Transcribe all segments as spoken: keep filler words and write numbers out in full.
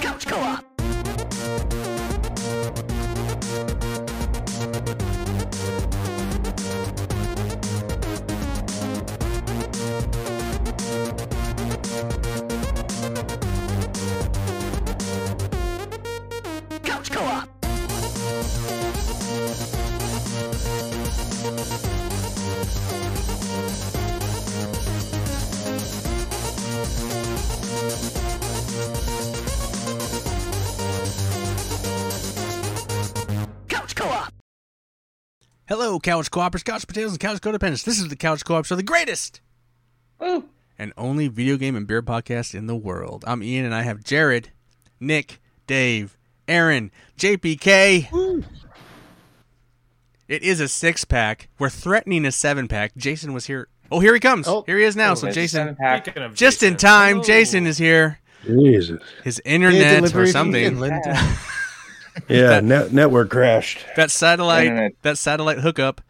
Couch Co-op. Couch Co-op. Hello, Couch Co-opers, Couch Potatoes, and Couch Co-dependents. This is the Couch Co-op Show, the greatest Ooh. and only video game and beer podcast in the world. I'm Ian, and I have Jared, Nick, Dave, Aaron, J P K. Ooh. It is a six-pack. We're threatening a seven-pack. Jason was here. Oh, here he comes. Oh. Here he is now. Oh, so Jason, just Jason. in time, oh. Jason is here. Jesus. His internet or something. Yeah, that, net, network crashed. That satellite, Internet. that satellite hookup.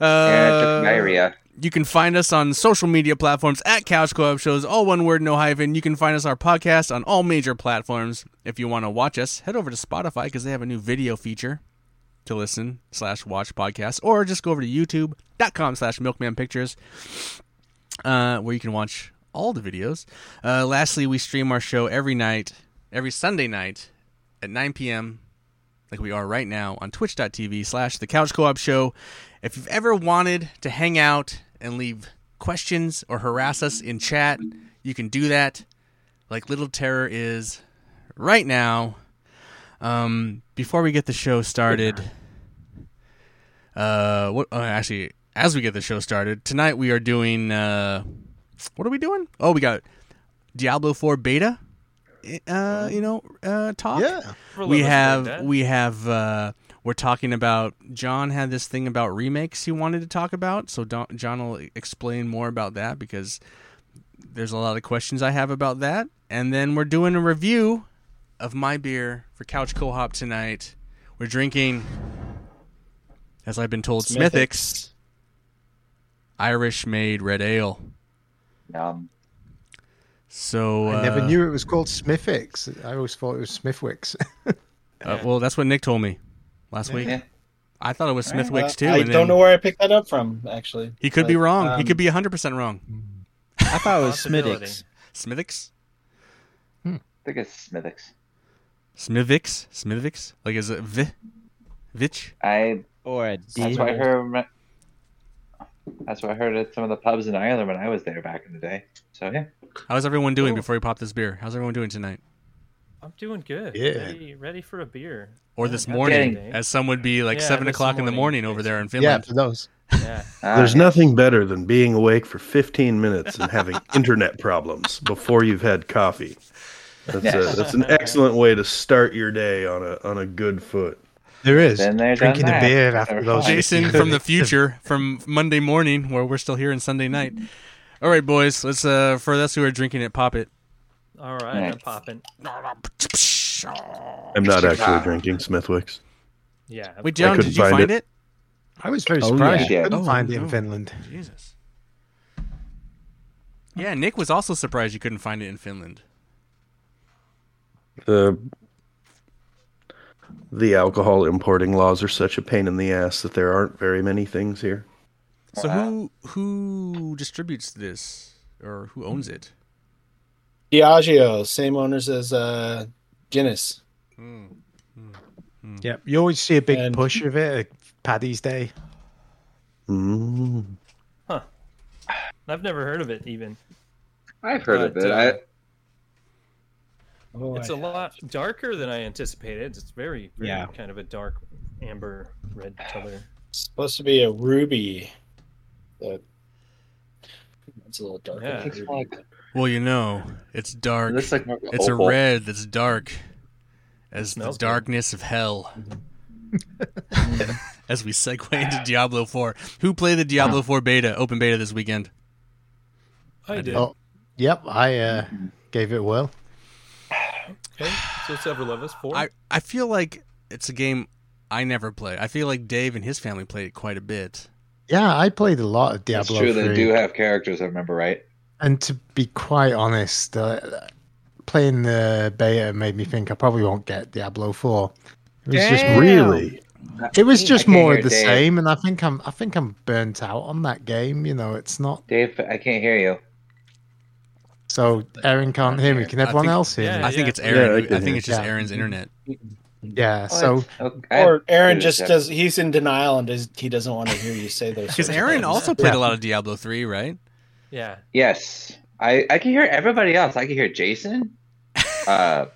Uh, yeah, it took diarrhea. You can find us on social media platforms at Couch Co-op Shows, all one word, no hyphen. You can find us our podcast on all major platforms. If you want to watch us, head over to Spotify because they have a new video feature to listen slash watch podcasts, or just go over to YouTube.com slash Milkman Pictures, uh, where you can watch all the videos. Uh, lastly, we stream our show every night, every Sunday night at nine p.m. like we are right now, on twitch.tv slash the Couch Co-op Show. If you've ever wanted to hang out and leave questions or harass us in chat, you can do that, like Little Terror is right now. Um, before we get the show started, uh, what? Uh, actually, as we get the show started, tonight we are doing, uh, what are we doing? Oh, we got Diablo four beta. Uh, you know, uh, talk. Yeah, we have, like we have, uh, we're talking about. John had this thing about remakes he wanted to talk about, so Don, John will explain more about that because there's a lot of questions I have about that. And then we're doing a review of my beer for Couch Co-op tonight. We're drinking, as I've been told, Smithwick's Irish made red ale. Yum. So I never uh, knew it was called Smithwick's. I always thought it was Smithwick's. uh, well, that's what Nick told me last week. Yeah. I thought it was Smithwick's too. I and don't then... know where I picked that up from, actually. He could but, be wrong. Um, he could be one hundred percent wrong. I thought it was Smithwick's. Smithwick's? Hmm. I think it's Smithwick's. Smithwick's? Smithwick's? Like, is it vi- Vitch? I... Or a D. That's what I heard. That's what I heard at some of the pubs in Ireland when I was there back in the day. So, yeah. How's everyone doing cool. before you pop this beer? How's everyone doing tonight? I'm doing good. Yeah. Ready, ready for a beer. Or this I'm morning, getting... as some would be like yeah, seven o'clock morning. in the morning over there in Finland. Yeah, for those. Yeah. Uh, There's nothing better than being awake for fifteen minutes and having internet problems before you've had coffee. That's, yes. a, that's an excellent way to start your day on a on a good foot. There is. Drinking a beer after those. Jason from the future, from Monday morning, where we're still here and Sunday night. All right, boys. Let's uh, for those who are drinking it, pop it. All right, nice. I'm popping. I'm not actually drinking Smithwick's. Yeah. Wait, John, did you find, find it? it? I was very surprised. Oh, yeah. I couldn't oh, find it in no. Finland. Jesus. Yeah, Nick was also surprised you couldn't find it in Finland. The. The alcohol importing laws are such a pain in the ass that there aren't very many things here. So who who distributes this, or who owns it? Diageo, same owners as uh, Guinness. Mm. Mm. Mm. Yeah, you always see a big and... push of it at Paddy's Day. Mm. Huh. I've never heard of it, even. I've heard but, of it. Uh, I... Oh, it's I a have. lot darker than I anticipated. It's very, very yeah. kind of a dark amber red color. It's supposed to be a ruby. But it's a little darker. Yeah. It's like... Well, you know, it's dark. It like it's opal. a red that's dark as the darkness good. of hell. Mm-hmm. As we segue into Diablo four. Who played the Diablo four beta, open beta this weekend? I, I did. Oh, yep, I uh, gave it a whirl. Okay, so it's several levels. Four. I, I feel like it's a game I never play. I feel like Dave and his family played it quite a bit. Yeah, I played a lot of Diablo three. It's true, three. They do have characters, I remember, right? And to be quite honest, uh, playing the beta made me think I probably won't get Diablo four. It was Damn. just really... It was just more of the Dave. same, and I think I'm I think I'm burnt out on that game. You know, it's not... Dave, I can't hear you. So Aaron can't hear me. Can everyone think, else hear yeah, me? I think it's Aaron. Yeah, I, I think it's just yeah. Aaron's internet. Yeah, so... Okay. Or Aaron just does... He's in denial, and does, he doesn't want to hear you say those Because Aaron things. also played yeah. a lot of Diablo three, right? Yeah. Yes. I, I can hear everybody else. I can hear Jason, uh...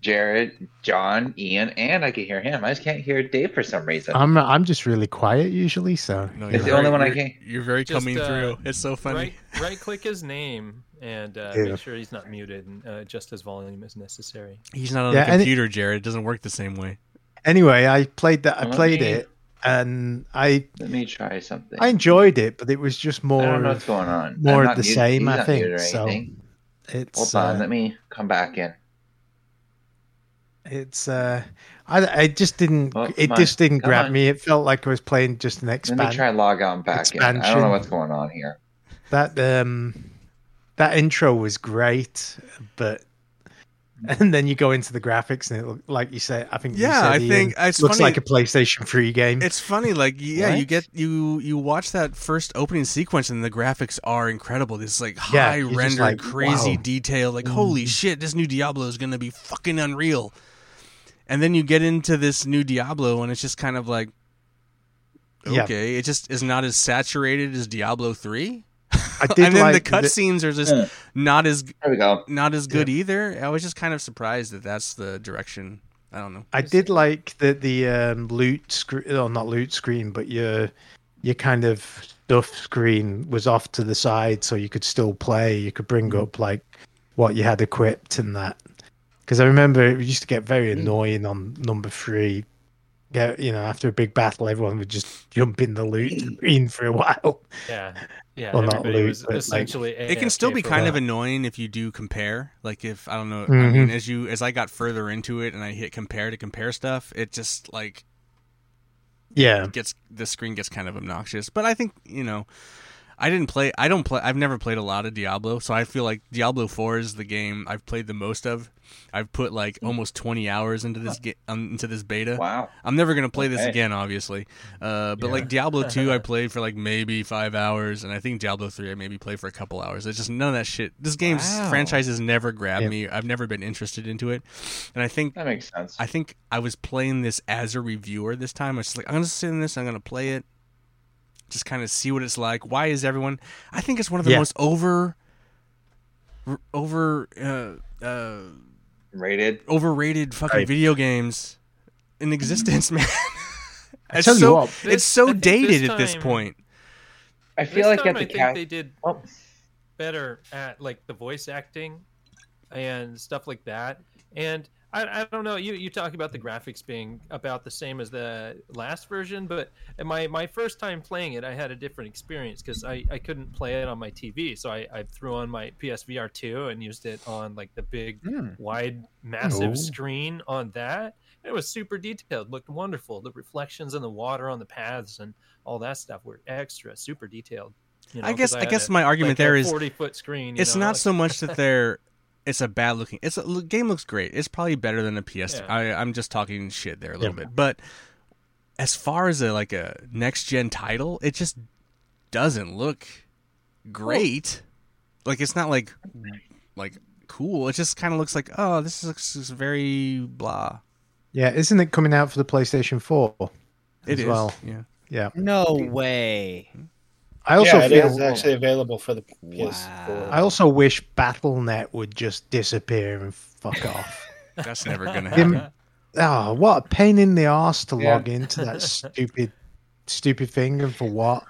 Jared, John, Ian, and I can hear him. I just can't hear Dave for some reason. I'm I'm just really quiet usually, so no, it's the only one I can. You're very just, coming uh, through. It's so funny. Right, right click his name and uh, yeah. make sure he's not muted and uh, adjust his volume as necessary. He's not on yeah, the computer, it, Jared. It doesn't work the same way. Anyway, I played that. I let played me, it, and I let me try something. I enjoyed it, but it was just more. I don't know what's going on. More of the muted. same, he's I think. So it's. Hold on, uh, let me come back in. It's uh, I, I just didn't well, it on, just didn't grab on. me. It felt like I was playing just an expansion. Let me try log on back expansion. in. I don't know what's going on here. That um, that intro was great, but and then you go into the graphics and it looked like you said. I think yeah, you said, I think it's looks funny. like a PlayStation three game. It's funny, like yeah, right? you get you you watch that first opening sequence and the graphics are incredible. This like high yeah, rendered, like, crazy wow. detail. Like mm. holy shit, this new Diablo is gonna be fucking unreal. And then you get into this new Diablo, and it's just kind of like, okay, yeah. it just is not as saturated as Diablo three. I did and then like the cutscenes the... are just yeah. not as there we go. not as good yeah. either. I was just kind of surprised that that's the direction. I don't know. I did like the the um, loot screen, or not loot screen, but your your kind of stuff screen was off to the side, so you could still play. You could bring up like what you had equipped and that. Because I remember it used to get very annoying on number three. Get, you know, after a big battle, everyone would just jump in the loot screen for a while. Yeah, yeah. Well, not loot, was essentially like, it can still be kind of annoying if you do compare. Like if I don't know, mm-hmm. I mean, as you as I got further into it and I hit compare to compare stuff, it just like yeah, it gets the screen gets kind of obnoxious. But I think you know. I didn't play. I don't play. I've never played a lot of Diablo, so I feel like Diablo four is the game I've played the most of. I've put like almost twenty hours into this ge- um, into this beta. Wow! I'm never gonna play okay. this again, obviously. Uh, but yeah. like Diablo two, I played for like maybe five hours, and I think Diablo three, I maybe played for a couple hours. It's just none of that shit. This game's wow. franchise has never grabbed yeah. me. I've never been interested into it, and I think that makes sense. I think I was playing this as a reviewer this time. I was just like, I'm gonna sit in this. I'm gonna play it. Just kind of see what it's like. Why is everyone... I think it's one of the yeah. most over... Over... Uh, uh, Rated? Overrated fucking right. video games in existence, man. I tell so, you what. This, it's so dated this time, at this point. I feel this like time at the I think cat- they did oh. better at like the voice acting and stuff like that. And I, I don't know. You you talk about the graphics being about the same as the last version, but my, my first time playing it, I had a different experience because I, I couldn't play it on my T V. So I, I threw on my P S V R two and used it on like the big, mm. wide, massive Ooh. screen on that. It was super detailed, looked wonderful. The reflections in the water on the paths and all that stuff were extra, super detailed. You know, I guess I, I guess a, my argument like there is forty-foot screen. You it's know, not like, so much that they're... It's a bad looking. It's a the game looks great. It's probably better than a P S. Yeah. I, I'm just talking shit there a little yeah. bit, but as far as a, like a next gen title, it just doesn't look great. Cool. Like it's not like like cool. It just kind of looks like oh, this looks very blah. Yeah, isn't it coming out for the PlayStation four? It as is. Well? Yeah. Yeah. No way. I also yeah, feel it is actually available for the P S four. Wow. I also wish Battle dot net would just disappear and fuck off. That's never gonna happen. Oh, what a pain in the arse to yeah. log into that stupid, stupid thing, and for what?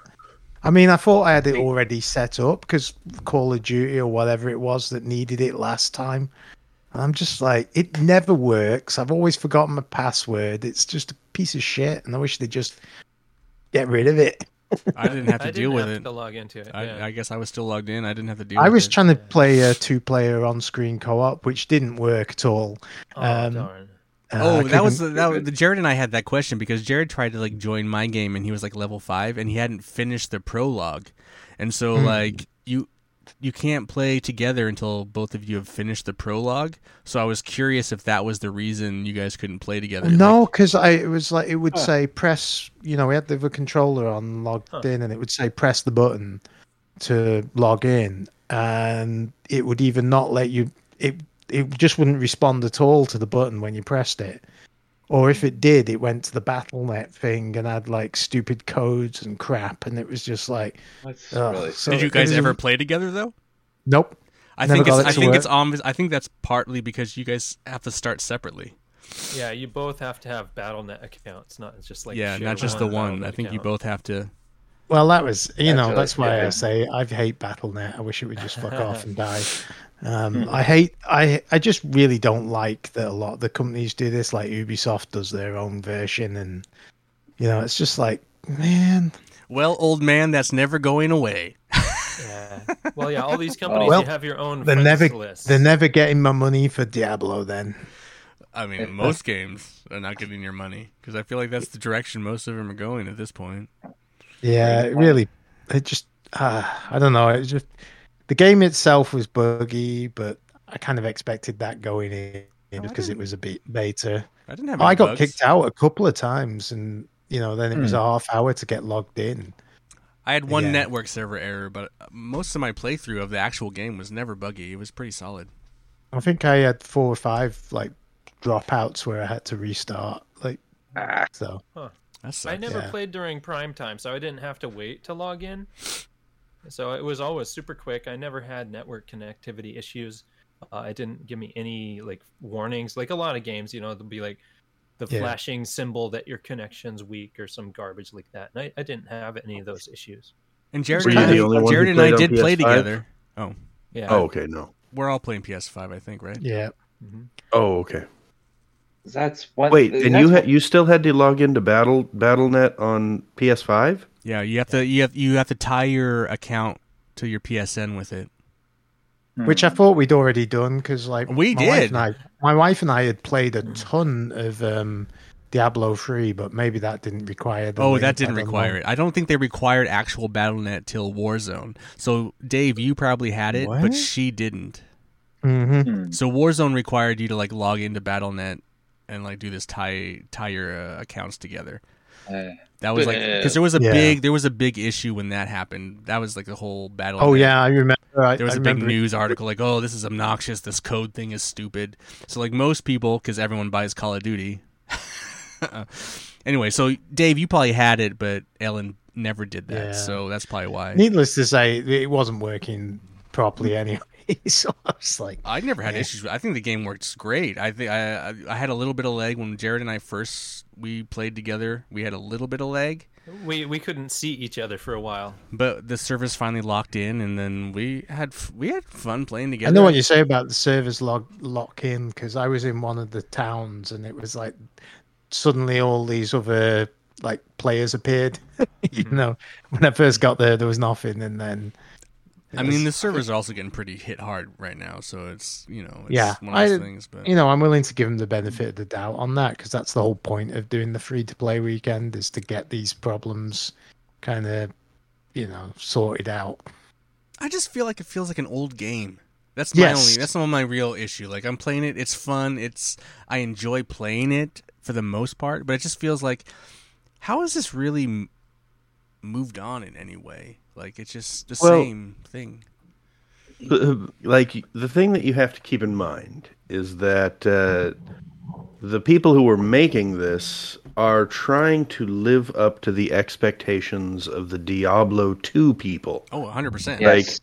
I mean, I thought I had it already set up because Call of Duty or whatever it was that needed it last time. And I'm just like, it never works. I've always forgotten my password. It's just a piece of shit, and I wish they'd just get rid of it. I didn't have to I deal with it. To log into it. I, yeah. I guess I was still logged in. I didn't have to deal I with it. I was trying to play a two-player on-screen co-op, which didn't work at all. Oh, um, darn. Uh, oh, that was that. Jared and I had that question because Jared tried to like join my game and he was like level five and he hadn't finished the prologue, and so mm. like you you can't play together until both of you have finished the prologue. So I was curious if that was the reason you guys couldn't play together. No, because like, I it was like it would huh. say press. You know, we had the, the controller on logged huh. in, and it would say press the button to log in, and it would even not let you. It It just wouldn't respond at all to the button when you pressed it. Or if it did, it went to the Battle dot net thing and had like stupid codes and crap. And it was just like... Oh. Really... So did you guys ever play together though? Nope. I Never think it's, it I think work. it's obvious. I think that's partly because you guys have to start separately. Yeah, you both have to have Battle dot net accounts. Not just like... Yeah, not just one the one. I think account. you both have to... Well, that was, you know, that's why I say I hate Battle dot net. I wish it would just fuck off and die. Um, I hate, I I just really don't like that a lot of the companies do this, like Ubisoft does their own version. And, you know, it's just like, man. Well, old man, that's never going away. Yeah. Well, yeah, all these companies, well, you have your own they're never, list. They're never getting my money for Diablo then. I mean, it, most games are not getting your money because I feel like that's the direction most of them are going at this point. Yeah, it really, it just, uh, I don't know, it was just, the game itself was buggy, but I kind of expected that going in no, because it was a bit beta. I didn't have any I got bugs. kicked out a couple of times, and, you know, then it was mm. a half hour to get logged in. I had one yeah. network server error, but most of my playthrough of the actual game was never buggy. It was pretty solid. I think I had four or five, like, dropouts where I had to restart, like, so... Huh. I never yeah. played during prime time, so I didn't have to wait to log in. So it was always super quick. I never had network connectivity issues. Uh, it didn't give me any like warnings. Like a lot of games, you know, there'll be like the yeah. flashing symbol that your connection's weak or some garbage like that. And I, I didn't have any of those issues. And Jared, and I, Jared and I did P S five? Play together. Oh, yeah. Oh, okay. No, we're all playing P S five, I think, right? Yeah. Mm-hmm. Oh, okay. That's what. Wait, and you ha- you still had to log into Battle Battle dot net on P S five? Yeah, you have to you have you have to tie your account to your P S N with it, which I thought we'd already done because like we my did. Wife and I, my wife and I had played a ton of um, Diablo three, but maybe that didn't require. The oh, link. that didn't require know. it. I don't think they required actual Battle dot net till Warzone. So Dave, you probably had it, what? but she didn't. Mm-hmm. So Warzone required you to like log into Battle dot net. And like do this tie tie your uh, accounts together. Uh, that was like because there was a yeah. big there was a big issue when that happened. That was like the whole battle. Oh yeah, I remember. I, there was I a big news article like, "Oh, this is obnoxious. This code thing is stupid." So like most people, because everyone buys Call of Duty. Anyway, so Dave, you probably had it, but Ellen never did that. Yeah. So that's probably why. Needless to say, it wasn't working properly anyway. So I was like, I never had yeah. issues. I think the game works great. I think I I had a little bit of lag when Jared and I first we played together. We had a little bit of lag. We we couldn't see each other for a while. But the servers finally locked in, and then we had we had fun playing together. I know what you say about the servers log lock in because I was in one of the towns, and it was like suddenly all these other like players appeared. you mm-hmm. know, when I first got there, there was nothing, and then. Yes. I mean, the servers are also getting pretty hit hard right now, so it's, you know, it's yeah, one of those I, things. But... You know, I'm willing to give them the benefit of the doubt on that, because that's the whole point of doing the free-to-play weekend, is to get these problems kind of, you know, sorted out. I just feel like it feels like an old game. That's my yes. only, that's not my real issue. Like, I'm playing it, it's fun, it's, I enjoy playing it for the most part, but it just feels like, how is this really... moved on in any way? Like it's just the well, same thing. Like the thing that you have to keep in mind is that uh, the people who were making this are trying to live up to the expectations of the Diablo two people. Oh, one hundred percent. Like yes.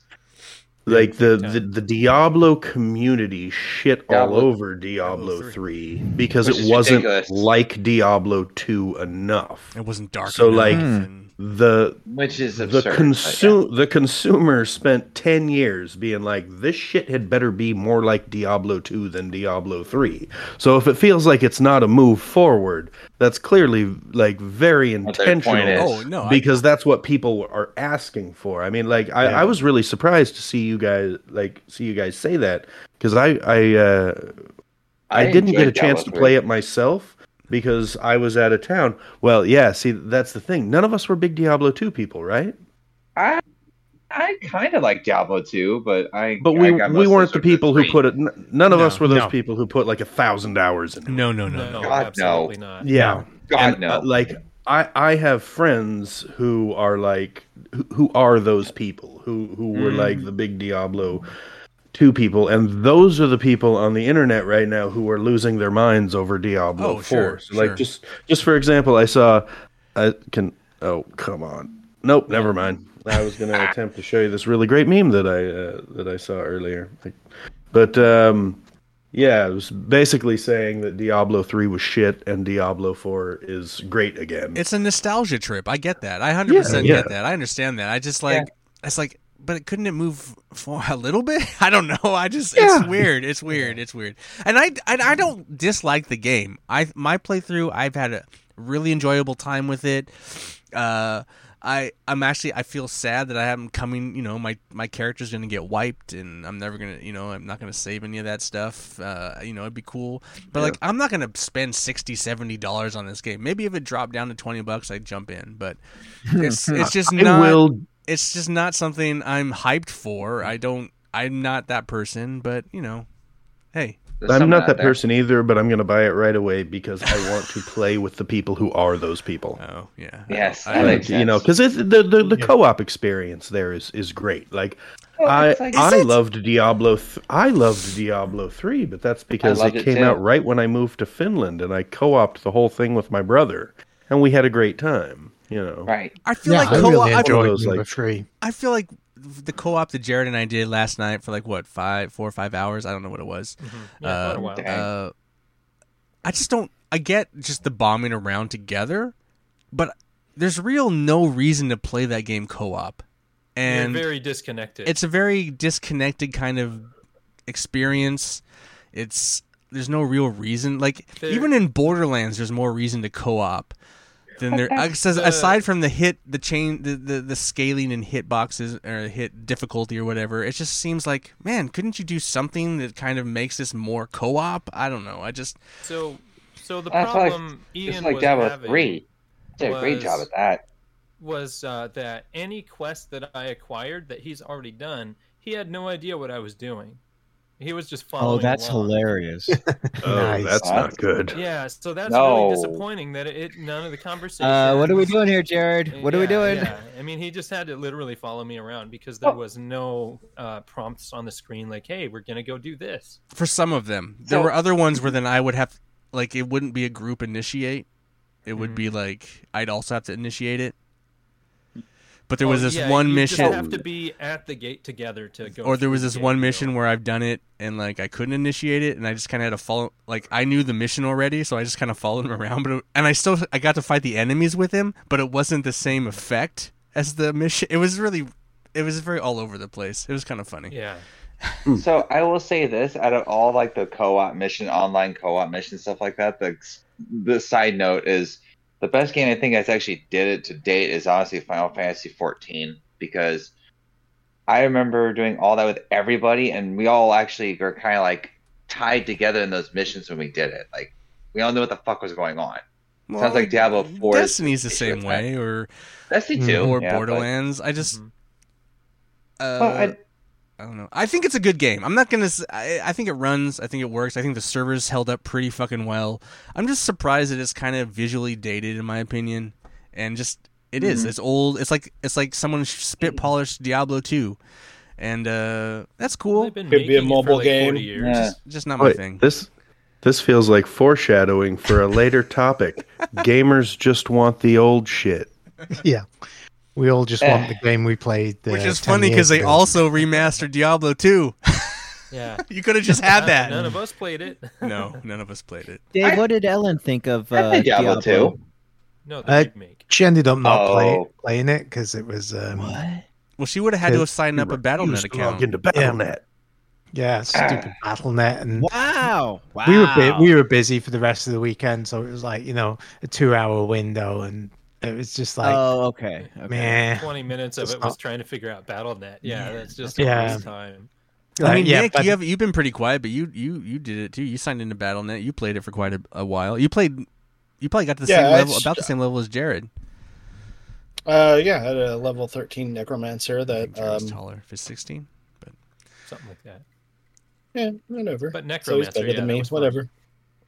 like the, the, the Diablo community shit Diablo. all over Diablo three because Which it wasn't ridiculous. like Diablo two enough. It wasn't dark so enough. like hmm. The which is absurd, the consu- the consumer spent ten years being like, this shit had better be more like Diablo two than Diablo three. So if it feels like it's not a move forward, that's clearly like very intentional. Is, oh, no, because I... that's what people are asking for. I mean, like I, yeah. I was really surprised to see you guys like see you guys say that because I I. Uh, I, I didn't get a chance to play it myself because I was out of town. Well, yeah, see, that's the thing. None of us were big Diablo two people, right? I I kind of like Diablo two, but I But we, I got we weren't the people who put it. None of no, us were those no. people who put like a thousand hours in it. No, no, no. no God, absolutely no. not. Yeah. No. God, and, no. Uh, like, I, I have friends who are like, who, who are those people who, who were mm. like the big Diablo two people, and those are the people on the internet right now who are losing their minds over Diablo oh, four. Sure, so like sure. just just for example, I saw I can oh come on nope never mind. I was going to attempt to show you this really great meme that I uh, that I saw earlier, but um, yeah, it was basically saying that Diablo three was shit and Diablo four is great again. It's a nostalgia trip. I get that. I hundred yeah, percent yeah. get that. I understand that. I just like yeah. it's like. But couldn't it move for a little bit? I don't know. I just yeah. it's weird. It's weird. It's weird. And I, I I don't dislike the game. I my playthrough. I've had a really enjoyable time with it. Uh, I I'm actually I feel sad that I haven't coming. You know, my my character's gonna get wiped, and I'm never gonna. You know, I'm not gonna save any of that stuff. Uh, you know, it'd be cool, but yeah. like I'm not gonna spend sixty dollars, seventy dollars on this game. Maybe if it dropped down to twenty bucks, I'd jump in. But it's it's just I not. Will... It's just not something I'm hyped for. I don't. I'm not that person. But you know, hey, I'm not that person either. But I'm going to buy it right away because I want to play with the people who are those people. Oh yeah. Yes, I, I like you know because the the, the yeah. co-op experience there is, is great. Like oh, I like, I loved Diablo th- I loved Diablo three, but that's because it, it came too. out right when I moved to Finland, and I co-opted the whole thing with my brother, and we had a great time. You know. Right. I feel yeah, like I co-op really enjoyed those, like, free. I feel like the co-op that Jared and I did last night for like what five, four or five hours. I don't know what it was. Mm-hmm. Yeah, uh, a while. uh, I just don't. I get just the bombing around together, but there's real no reason to play that game co-op. And You're very disconnected. It's a very disconnected kind of experience. It's there's no real reason. Like there, even in Borderlands, there's more reason to co-op. Then there, aside from the hit, the chain, the, the, the scaling and hit boxes or hit difficulty or whatever, it just seems like, man, couldn't you do something that kind of makes this more co-op? I don't know. I just so so the That's problem like, Ian like was having three. Did was, a great job at that. Was uh, that any quest that I acquired that he's already done, he had no idea what I was doing. He was just following. Oh, that's along. hilarious! Oh, nice. that's not good. Yeah, so that's no. really disappointing that it, it none of the conversation. Uh, what are we doing here, Jared? What yeah, are we doing? Yeah. I mean, he just had to literally follow me around because there oh. was no uh, prompts on the screen like, "Hey, we're gonna go do this." For some of them, there so, were other ones where then I would have like it wouldn't be a group initiate. It would mm-hmm. be like I'd also have to initiate it. But there was oh, this yeah, one you mission. You have to be at the gate together to go. Or there was this the one mission where I've done it and like I couldn't initiate it, and I just kind of had to follow. Like I knew the mission already, so I just kind of followed him around. But it, and I still I got to fight the enemies with him, but it wasn't the same effect as the mission. It was really, it was very all over the place. It was kind of funny. Yeah. So I will say this: out of all like the co-op mission, online co-op mission stuff like that, the the side note is. The best game I think I actually did it to date is honestly Final Fantasy fourteen, because I remember doing all that with everybody, and we all actually were kind of like tied together in those missions when we did it. Like we all knew what the fuck was going on. Well, sounds like Diablo four. Destiny's the same way, or Destiny two, or yeah, Borderlands. But, I just, mm-hmm. uh, well, I, I don't know. I think it's a good game. I'm not gonna. I, I think it runs. I think it works. I think the servers held up pretty fucking well. I'm just surprised that it's kind of visually dated, in my opinion, and just it mm-hmm. is. It's old. It's like it's like someone spit polished Diablo two, and uh, that's cool. Could be a mobile like game. Yeah. Just, just not Wait, my thing. This this feels like foreshadowing for a later topic. Gamers just want the old shit. Yeah. We all just want the game we played. Uh, Which is funny because they also remastered Diablo two. Yeah. You could have just had none, that. None of us played it. No, none of us played it. Dave, I, what did Ellen think of uh, Diablo two? No, the remake. She ended up not oh. play, playing it because it was... Um, what? Well, she would have had to have signed up a Battle dot net account. Into Battle dot net. Yeah, yeah stupid uh, Battle dot net. And wow. wow. We were bu- we were busy for the rest of the weekend, so it was like, you know, a two-hour window and... It was just like, oh, okay, okay. Meh. twenty minutes of it was trying to figure out Battle dot net. Yeah, that's just a waste of time. I mean, uh, yeah, Nick, but... you have, you've been pretty quiet, but you, you, you did it too. You signed into Battle dot net. You played it for quite a, a while. You played, you probably got to the yeah, same level, about the same level as Jared. Uh, yeah, I had a level thirteen necromancer that um, taller, if it's sixteen, but something like that. Yeah, whatever. But necromancer, better yeah, than me. Whatever.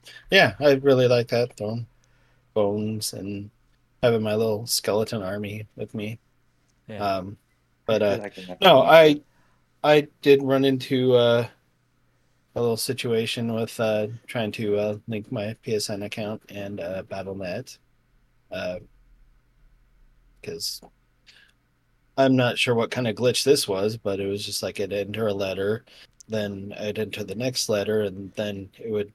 Fun. Yeah, I really like that. Throwing bones and having my little skeleton army with me. Yeah. Um, but uh, I like no, I I did run into uh, a little situation with uh, trying to uh, link my P S N account and uh, Battle dot net. Uh, Because I'm not sure what kind of glitch this was, but it was just like I'd enter a letter, then I'd enter the next letter, and then it would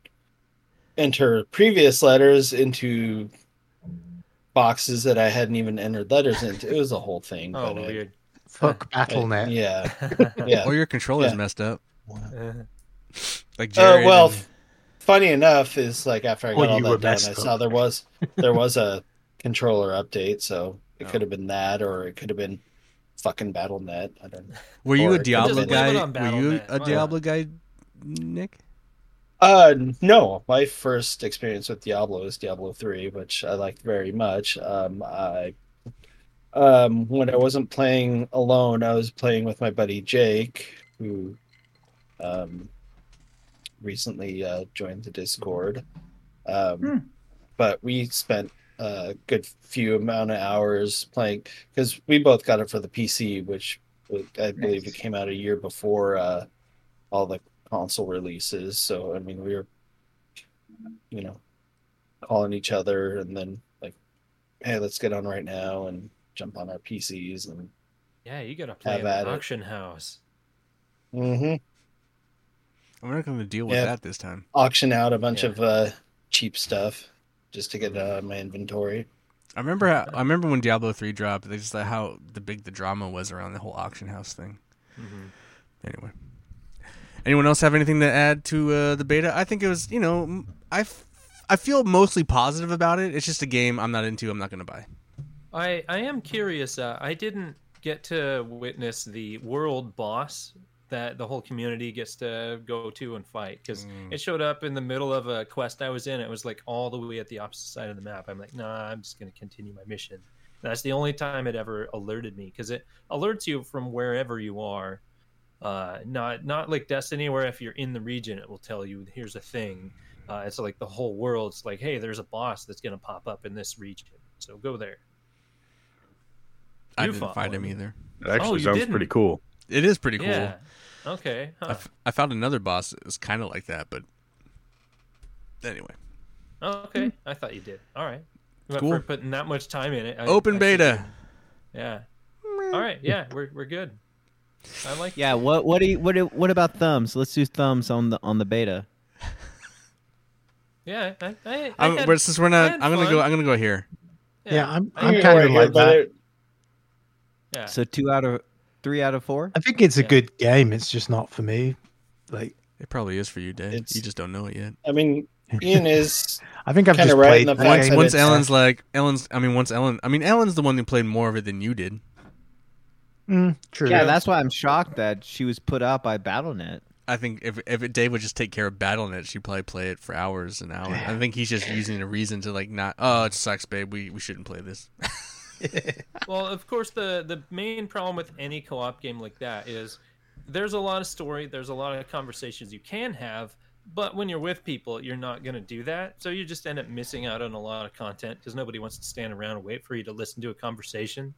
enter previous letters into boxes that I hadn't even entered letters into. It was a whole thing. Oh, but weird. I, Fuck Battle dot net. Yeah. yeah. Or your controller's yeah. messed up. Uh, like Jerry. Uh, well, and... funny enough is like after I got oh, all that done, I saw there was, there was a controller update, so... It could have been that, or it could have been fucking Battle dot net. I don't know. Were you or, a Diablo guy? Were you a Diablo guy, Nick? Uh, no. My first experience with Diablo is Diablo three, which I liked very much. Um, I, um, when I wasn't playing alone, I was playing with my buddy Jake, who, um, recently uh, joined the Discord. Um, hmm. But we spent. a uh, good few amount of hours playing because we both got it for the P C, which I believe nice. It came out a year before uh, all the console releases. So I mean, we were, you know, calling each other and then like, hey, let's get on right now and jump on our P Cs and yeah, you gotta play at an auction it. house. Mm-hmm. I'm not going to deal with yeah, that this time. Auction out a bunch yeah. of uh, cheap stuff. Just to get uh, my inventory. I remember how, I remember when Diablo three dropped, they just like how the big the drama was around the whole auction house thing. Mm-hmm. Anyway. Anyone else have anything to add to uh, the beta? I think it was, you know, I, f- I feel mostly positive about it. It's just a game I'm not into, I'm not going to buy. I, I am curious. Uh, I didn't get to witness the world boss that the whole community gets to go to and fight because mm. it showed up in the middle of a quest I was in. It was like all the way at the opposite side of the map. I'm like, nah, I'm just going to continue my mission. And that's the only time it ever alerted me because it alerts you from wherever you are. Uh, not not like Destiny, where if you're in the region, it will tell you, here's a thing. Uh, it's like the whole world's like, hey, there's a boss that's going to pop up in this region. So go there. I you didn't find him either. It actually oh, sounds didn't. pretty cool. It is pretty cool. Yeah. Okay. Huh. I, f- I found another boss that was kind of like that, but anyway. Okay. I thought you did. All right. Cool. For putting that much time in it. I, Open I beta. Should... Yeah. All right. Yeah, we're we're good. I like. Yeah. What what do you, what do, what about thumbs? Let's do thumbs on the on the beta. yeah. I. I, I had, since we're not, I'm gonna fun. go. I'm gonna go here. Yeah. yeah I'm I'm kind of like that. Yeah. So two out of. Three out of four? I think it's a yeah. good game. It's just not for me. Like it probably is for you, Dave. It's, you just don't know it yet. I mean, Ian is. I think I've just right played. Once, once Ellen's like Ellen's. I mean, once Ellen. I mean, Ellen's the one who played more of it than you did. Mm, true. Yeah, that's why I'm shocked that she was put out by Battle dot net. I think if if it, Dave would just take care of Battle dot net, she'd probably play it for hours and hours. I think he's just using a reason to like not. Oh, it sucks, babe. We we shouldn't play this. Well, of course, the, the main problem with any co-op game like that is there's a lot of story, there's a lot of conversations you can have, but when you're with people, you're not going to do that. So you just end up missing out on a lot of content because nobody wants to stand around and wait for you to listen to a conversation.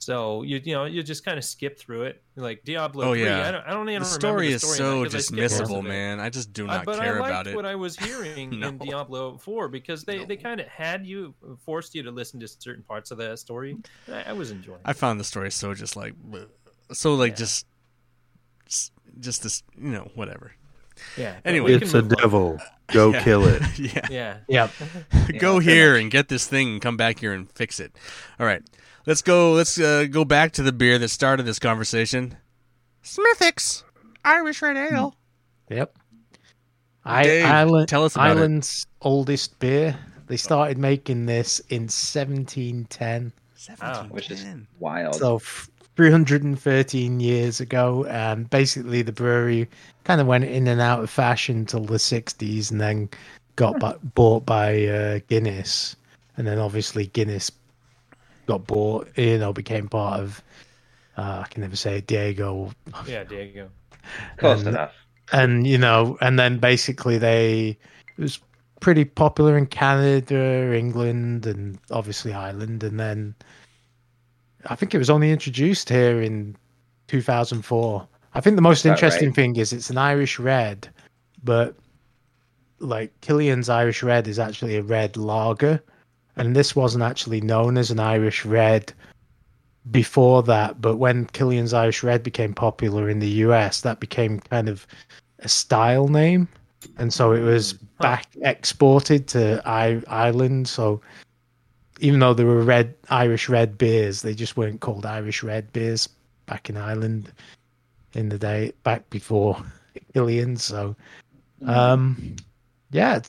So, you you know, you just kind of skip through it. Like Diablo oh, three, yeah. I don't, I don't even the story remember the story. The story is so dismissible, man. I just do not uh, but care I liked about it. What I was hearing no. in Diablo four, because they, no. they kind of had you, forced you to listen to certain parts of the story. I, I was enjoying I it. I found the story so just like, so like yeah. just, just this, you know, whatever. Yeah. Anyway. It's a devil. Go yeah. kill it. yeah. Yeah. yeah. yeah. Go here and get this thing and come back here and fix it. All right. Let's go. Let's uh, go back to the beer that started this conversation. Smithwick's Irish Red Ale. Yep. I, Dave, Island, tell us about Ireland's it. oldest beer. They started making this in seventeen ten. seventeen ten, oh, which is wild. So f- three hundred thirteen years ago. Um, basically, the brewery kind of went in and out of fashion till the sixties, and then got back, bought by uh, Guinness, and then obviously Guinness got bought. You know, became part of. Uh, I can never say it, Diageo. Yeah, Diageo. Close and, enough. And you know, and then basically they it was pretty popular in Canada, England, and obviously Ireland, and then. I think it was only introduced here in two thousand four. I think the most interesting right? thing is it's an Irish red, but like Killian's Irish Red is actually a red lager, and this wasn't actually known as an Irish red before that. But when Killian's Irish Red became popular in the U S, that became kind of a style name, and so it was back exported to I- Ireland. So. Even though there were red Irish red beers, they just weren't called Irish red beers back in Ireland in the day, back before Killian. So, um, yeah,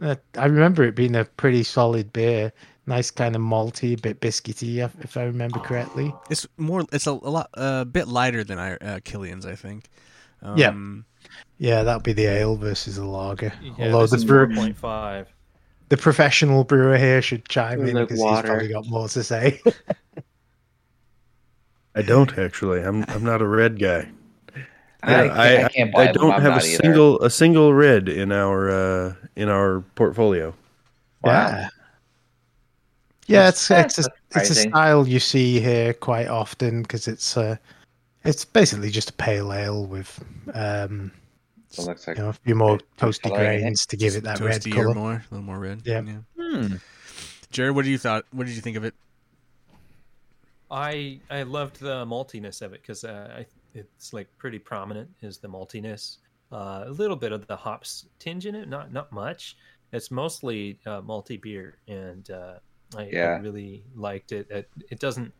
I remember it being a pretty solid beer. Nice kind of malty, a bit biscuity, if I remember correctly. It's more, it's a, a lot, a bit lighter than uh, Killian's, I think. Um, yeah, yeah, that'd be the ale versus the lager. Yeah, although this is four point five. The professional brewer here should chime in because he's probably got more to say. I don't actually. I'm I'm not a red guy. I, yeah, I, I, can't buy I don't have a single either. a single red in our uh, in our portfolio. Wow. Yeah, yeah. It's it's a, it's a style you see here quite often because it's uh it's basically just a pale ale with um. So looks like you know, a few more toasty grains to give it that red color. More, a little more red. Yep. Yeah. Hmm. Jared, what do you thought? What did you think of it? I I loved the maltiness of it because uh, it's like pretty prominent is the maltiness. Uh, a little bit of the hops tinge in it, not not much. It's mostly uh, malty beer, and uh, I, yeah. I really liked it. It, it doesn't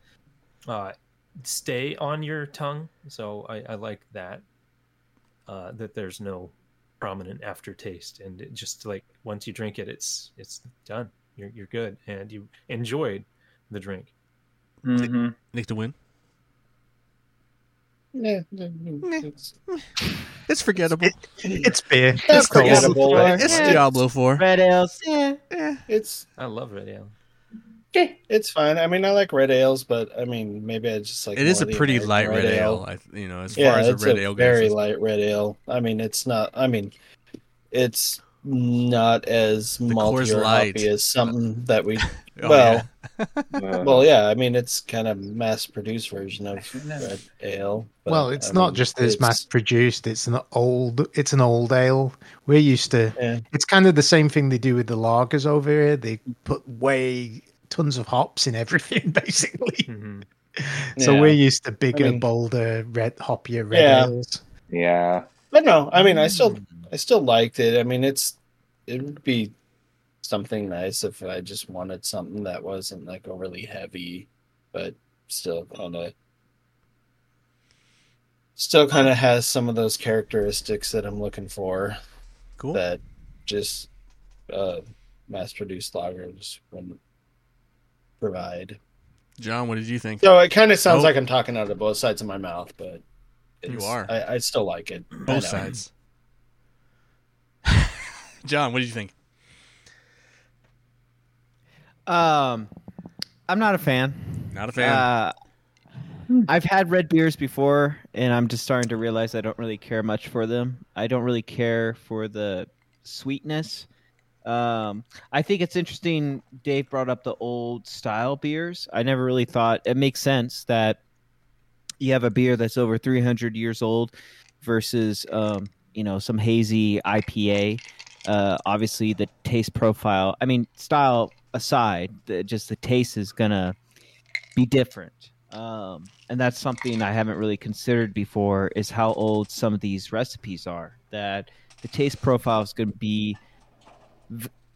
uh, stay on your tongue, so I, I like that. Uh, that there's no prominent aftertaste, and it just like once you drink it, it's it's done. You're you're good, and you enjoyed the drink. Mm-hmm. Nick DeWin? Yeah, it's, it's forgettable. It, it's beer. It's, it's forgettable. It's yeah. Diablo four. Red ales. Yeah, yeah. It's. I love red ale. Okay, it's fine. I mean, I like red ales, but I mean, maybe I just like. It is a pretty light red ale, ale. I, you know, as yeah, far as a red a ale goes. Very light red ale. I mean, it's not. I mean, it's not as malty or hoppy as something that we. oh, well, yeah. well, yeah. I mean, it's kind of mass-produced version of red ale. But, well, it's I not mean, just as mass-produced. It's an old. It's an old ale. We're used to. Yeah. It's kind of the same thing they do with the lagers over here. They put way. Tons of hops in everything, basically. Mm-hmm. So yeah. We're used to bigger, I mean, bolder, red hoppier red yeah. ales. Yeah, but no, I mean, I still, I still liked it. I mean, it's, it would be something nice if I just wanted something that wasn't like overly heavy, but still on a, still kind of has some of those characteristics that I'm looking for. Cool. That just uh, mass-produced lagers wouldn't provide. John, what did you think? So it kind of sounds oh. like I'm talking out of both sides of my mouth, but you are. I, I still like it. Both sides. John, what did you think? Um, I'm not a fan. Not a fan. Uh, I've had red beers before, and I'm just starting to realize I don't really care much for them. I don't really care for the sweetness. Um, I think it's interesting Dave brought up the old style beers. I never really thought it makes sense that you have a beer that's over three hundred years old versus, um, you know, some hazy I P A. Uh, obviously, the taste profile, I mean, style aside, the, just the taste is going to be different. Um, and that's something I haven't really considered before is how old some of these recipes are, that the taste profile is going to be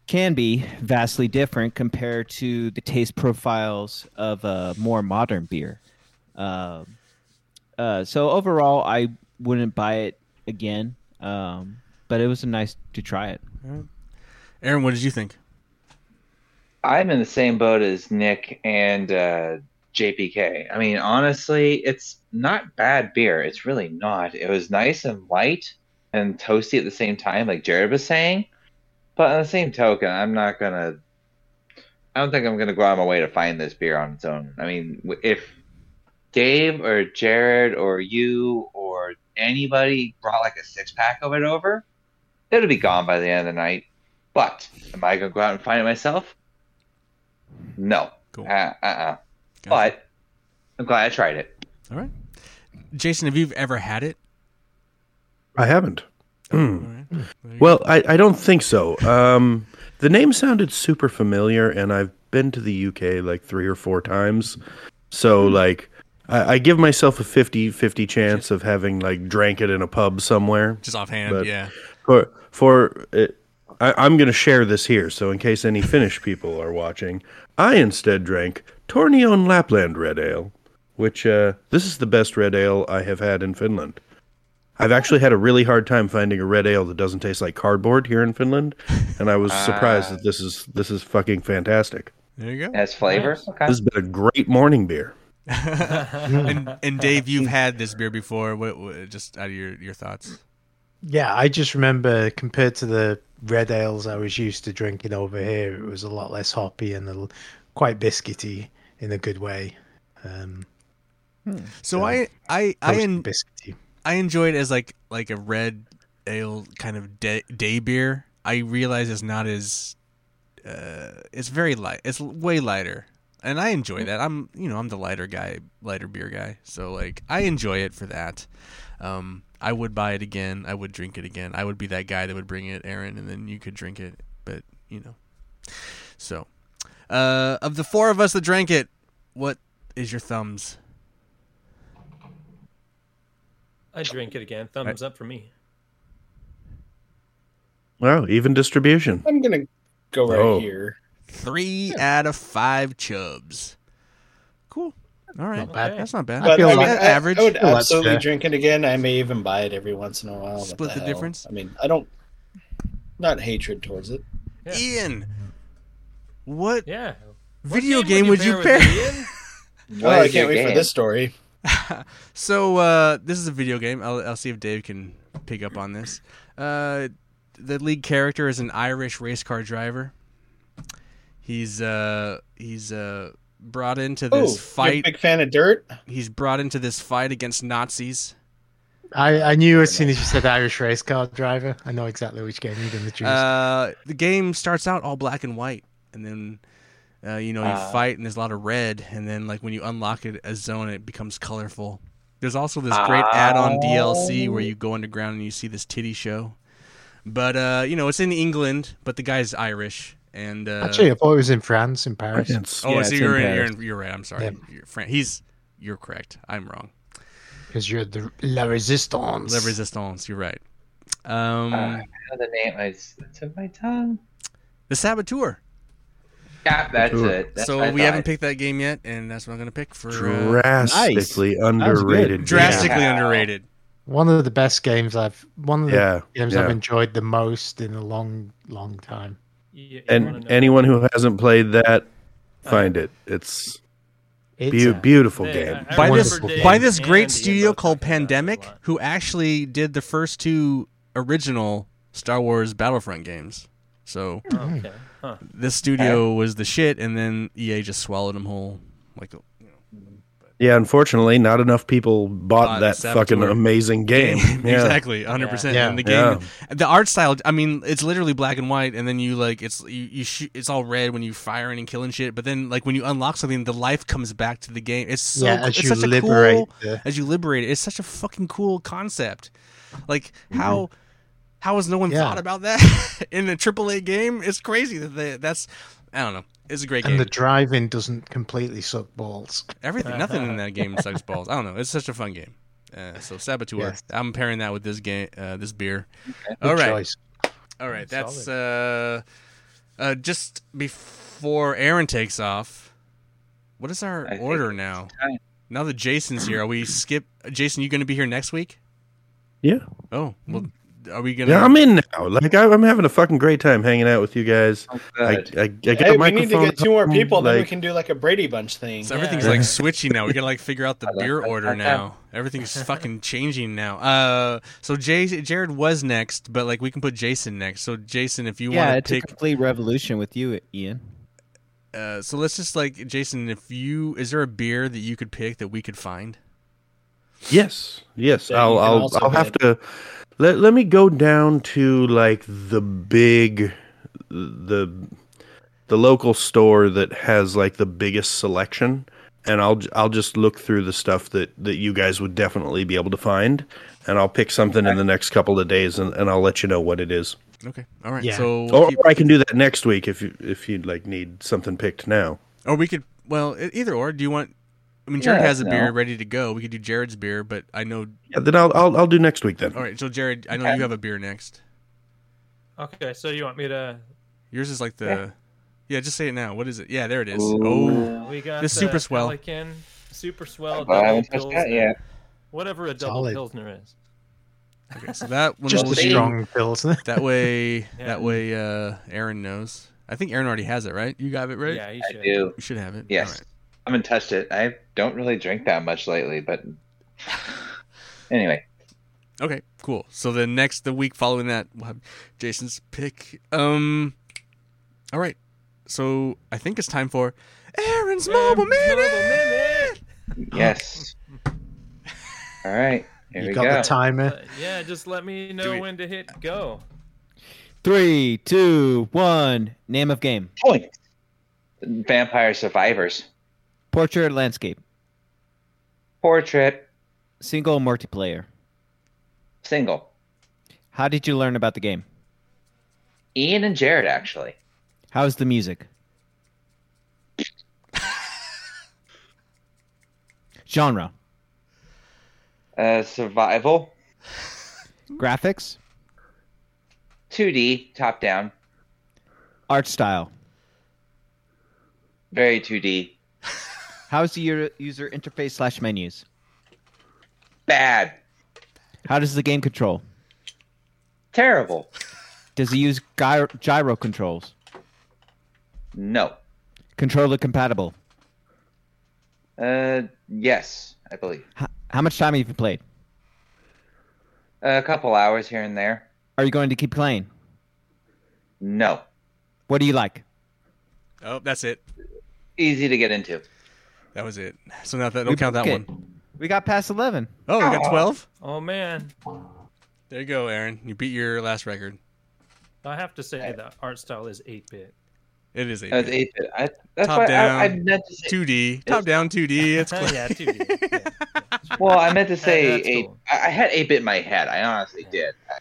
can be vastly different compared to the taste profiles of a more modern beer. Um, uh, so overall, I wouldn't buy it again, um, but it was nice to try it. Aaron, what did you think? I'm in the same boat as Nick and uh, J P K. I mean, honestly, it's not bad beer. It's really not. It was nice and light and toasty at the same time, like Jared was saying. But on the same token, I'm not going to... I don't think I'm going to go out of my way to find this beer on its own. I mean, if Dave or Jared or you or anybody brought like a six-pack of it over, it'll be gone by the end of the night. But am I going to go out and find it myself? No. Cool. Uh, uh-uh. Gotcha. But I'm glad I tried it. All right. Jason, have you ever had it? I haven't. Mm. All right. Well, I, I don't think so. Um, the name sounded super familiar, and I've been to the U K like three or four times. So, like, I, I give myself a fifty-fifty chance of having, like, drank it in a pub somewhere. Just offhand, but yeah. For, for it, I, I'm going to share this here, so in case any Finnish people are watching, I instead drank Tornion Lapland Red Ale, which uh, this is the best red ale I have had in Finland. I've actually had a really hard time finding a red ale that doesn't taste like cardboard here in Finland, and I was uh, surprised that this is this is fucking fantastic. There you go. It has flavor. Nice. Okay. This has been a great morning beer. and, and Dave, you've had this beer before. What, what, just out of your, your thoughts. Yeah, I just remember compared to the red ales I was used to drinking over here, it was a lot less hoppy and a, quite biscuity in a good way. Um, hmm. so, so I I I en- biscuity. I enjoy it as like like a red ale kind of day, day beer. I realize it's not as uh, it's very light. It's way lighter, and I enjoy that. I'm you know I'm the lighter guy, lighter beer guy. So like I enjoy it for that. Um, I would buy it again. I would drink it again. I would be that guy that would bring it, Aaron, and then you could drink it. But you know, so uh, of the four of us that drank it, what is your thumbs? I drink it again. Thumbs right. up for me. Well, even distribution. I'm going to go right oh. here. Three yeah. out of five chubs. Cool. All right. Not bad. That's not bad. But I feel I mean, like I, average. I would absolutely well, drink it again. I may even buy it every once in a while. Split the, the difference? I mean, I don't... Not hatred towards it. Yeah. Ian, what yeah. video what game would you pair? Would you pair? Ian? Well, I can't wait game? for this story. So uh, this is a video game. I'll, I'll see if Dave can pick up on this. Uh, the lead character is an Irish race car driver. He's uh, he's uh, brought into this oh, fight. Big fan of dirt. He's brought into this fight against Nazis. I, I knew as soon as you said Irish race car driver, I know exactly which game you're going to choose. Uh, the game starts out all black and white, and then. Uh, you know, you uh, fight, and there's a lot of red, and then like when you unlock it, a zone, it becomes colorful. There's also this great uh, add-on D L C where you go underground and you see this titty show. But uh, you know, it's in England, but the guy's Irish, and uh, actually, I thought it was in France, in Paris. It's, oh, yeah, so you're, in in, Paris. You're you're right. I'm sorry, yeah. you're Fran- He's you're correct. I'm wrong. Because you're the La Resistance. La Resistance. You're right. Um, uh, I know the name. I took my tongue. The Saboteur. Yeah, that's Ooh. it. That's so we haven't picked that game yet, and that's what I'm going to pick for... Uh, drastically nice. underrated. Drastically yeah. underrated. One of the best games I've... One of the yeah. games yeah. I've enjoyed the most in a long, long time. You, you and anyone that. who hasn't played that, find uh, it. It's, it's be- a beautiful yeah, game. By this, by this great studio called Pandemic, who actually did the first two original Star Wars Battlefront games. So... Okay. Huh. This studio was the shit, and then E A just swallowed them whole. Like, you know, yeah, unfortunately, not enough people bought that fucking amazing game. game. Yeah. Exactly, one hundred percent. Yeah. And the game, yeah. the art style. I mean, it's literally black and white, and then you like it's you, you shoot, it's all red when you firing and killing shit. But then, like when you unlock something, the life comes back to the game. It's so yeah, as it's you such liberate a cool, the... as you liberate it. It's such a fucking cool concept. Like mm-hmm. how. How has no one yeah. thought about that in a triple A game? It's crazy that they, that's I don't know. It's a great and game. And the driving doesn't completely suck balls. Everything, nothing in that game sucks balls. I don't know. It's such a fun game. Uh, so Saboteur. Yes. I'm pairing that with this game, uh, this beer. Okay. All Good right, choice. all right. That's uh, uh, just before Aaron takes off. What is our I order now? Now that Jason's here, are we skip? Jason, you going to be here next week? Yeah. Oh well. are we gonna? Yeah, I'm in now. Like I, I'm having a fucking great time hanging out with you guys. Oh, I, I, I got hey, the microphone. We need to get two more people, like, then we can do like a Brady Bunch thing. So yeah. Everything's like switchy now. We gotta like figure out the beer order now. Everything's fucking changing now. Uh, so Jay, Jared was next, but like we can put Jason next. So Jason, if you yeah, want to it's take a complete revolution with you, Ian. Uh, so let's just like Jason, if you is there a beer that you could pick that we could find? Yes, yes. So I'll I'll I'll have it. to let let me go down to like the big the the local store that has like the biggest selection, and I'll I'll just look through the stuff that, that you guys would definitely be able to find, and I'll pick something okay. in the next couple of days, and, and I'll let you know what it is. Okay. All right. Yeah. So we'll or, keep... or I can do that next week if you if you'd like need something picked now. Or we could well either or. Do you want? I mean, Jared yeah, has a no. beer ready to go. We could do Jared's beer, but I know. Yeah, then I'll I'll, I'll do next week then. All right. So Jared, I know okay. you have a beer next. Okay. So you want me to? Yours is like the. Yeah. yeah just say it now. What is it? Yeah, there it is. Ooh. Oh, we got the super swell. Pelican, super swell. I haven't touched that yet. Whatever a double Solid. Pilsner is. Okay, so that one just a strong pilsner. That way, yeah. that way, uh, Aaron knows. I think Aaron already has it, right? You got it, right? Yeah, you should. I do. You should have it. Yes. All right. I haven't touched it. I don't really drink that much lately, but anyway. Okay, cool. So the next, the week following that, we'll have Jason's pick. Um, all right. So I think it's time for Aaron's Mobile Minute. Yes. All right. Here you we got go. the timer. Uh, yeah, just let me know we... when to hit go. Three, two, one. Name of game. Point. Vampire Survivors. Portrait landscape. Portrait. Single multiplayer. Single. How did you learn about the game? Ian and Jared, actually. How's the music? Genre. Uh, survival. Graphics. two D, top down. Art style. Very two D. How's the user interface slash menus? Bad. How does the game control? Terrible. Does it use gyro, gyro controls? No. Controller compatible? Uh, yes, I believe. How, how much time have you played? A couple hours here and there. Are you going to keep playing? No. What do you like? Oh, that's it. Easy to get into. That was it. So now that don't we, count that okay. one. We got past eleven. Oh, we Aww. got twelve? Oh, man. There you go, Aaron. You beat your last record. I have to say I, that art style is eight-bit. It is eight-bit. That's eight-bit. I, that's Top why down, I, I meant to say two D. Top down, two D. It's cool. yeah, two D. Yeah, yeah. Well, I meant to say yeah, eight. Cool. I, I had eight-bit in my head. I honestly yeah. did. I,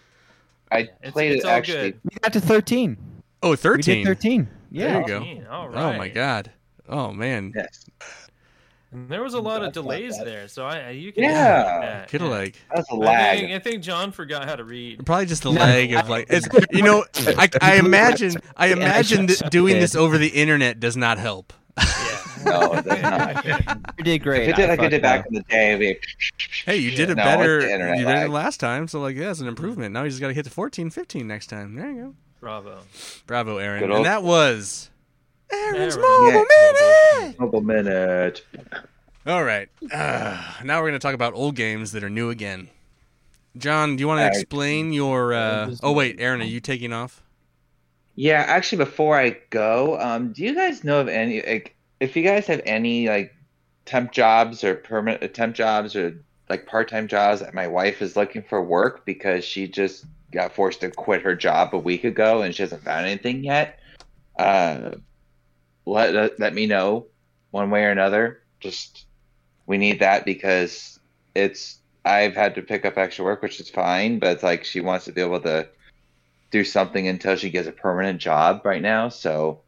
I yeah, played it's, it's it actually. Good. We got to thirteen. Oh, thirteen. We did thirteen. Yeah. There you go. thirteen. All right. Oh, my God. Oh, man. Yes. There was a lot of delays there, so I you can yeah, could have like that's a lag. I think, I think John forgot how to read. Probably just the no, lag of like it's, you know. I, I imagine I imagine that doing this over the internet does not help. Yeah, no, it does not. You did great. If it did like I did back in the day. We... Hey, you did it no, better. You did it last time, so like yeah, it's an improvement. Now you just got to hit the fourteen, fifteen next time. There you go. Bravo, bravo, Aaron. Good and old- that was. Aaron's Mobile yeah. Minute! Mobile Minute. All right. Uh, now we're going to talk about old games that are new again. John, do you want to explain your... Uh... Oh, wait, Aaron, are you taking off? Yeah, actually, before I go, um, do you guys know of any... Like, if you guys have any, like, temp jobs or permanent temp jobs or, like, part-time jobs that my wife is looking for work because she just got forced to quit her job a week ago and she hasn't found anything yet. Uh... Let, let let me know one way or another. Just we need that because it's I've had to pick up extra work, which is fine, but it's like she wants to be able to do something until she gets a permanent job right now. So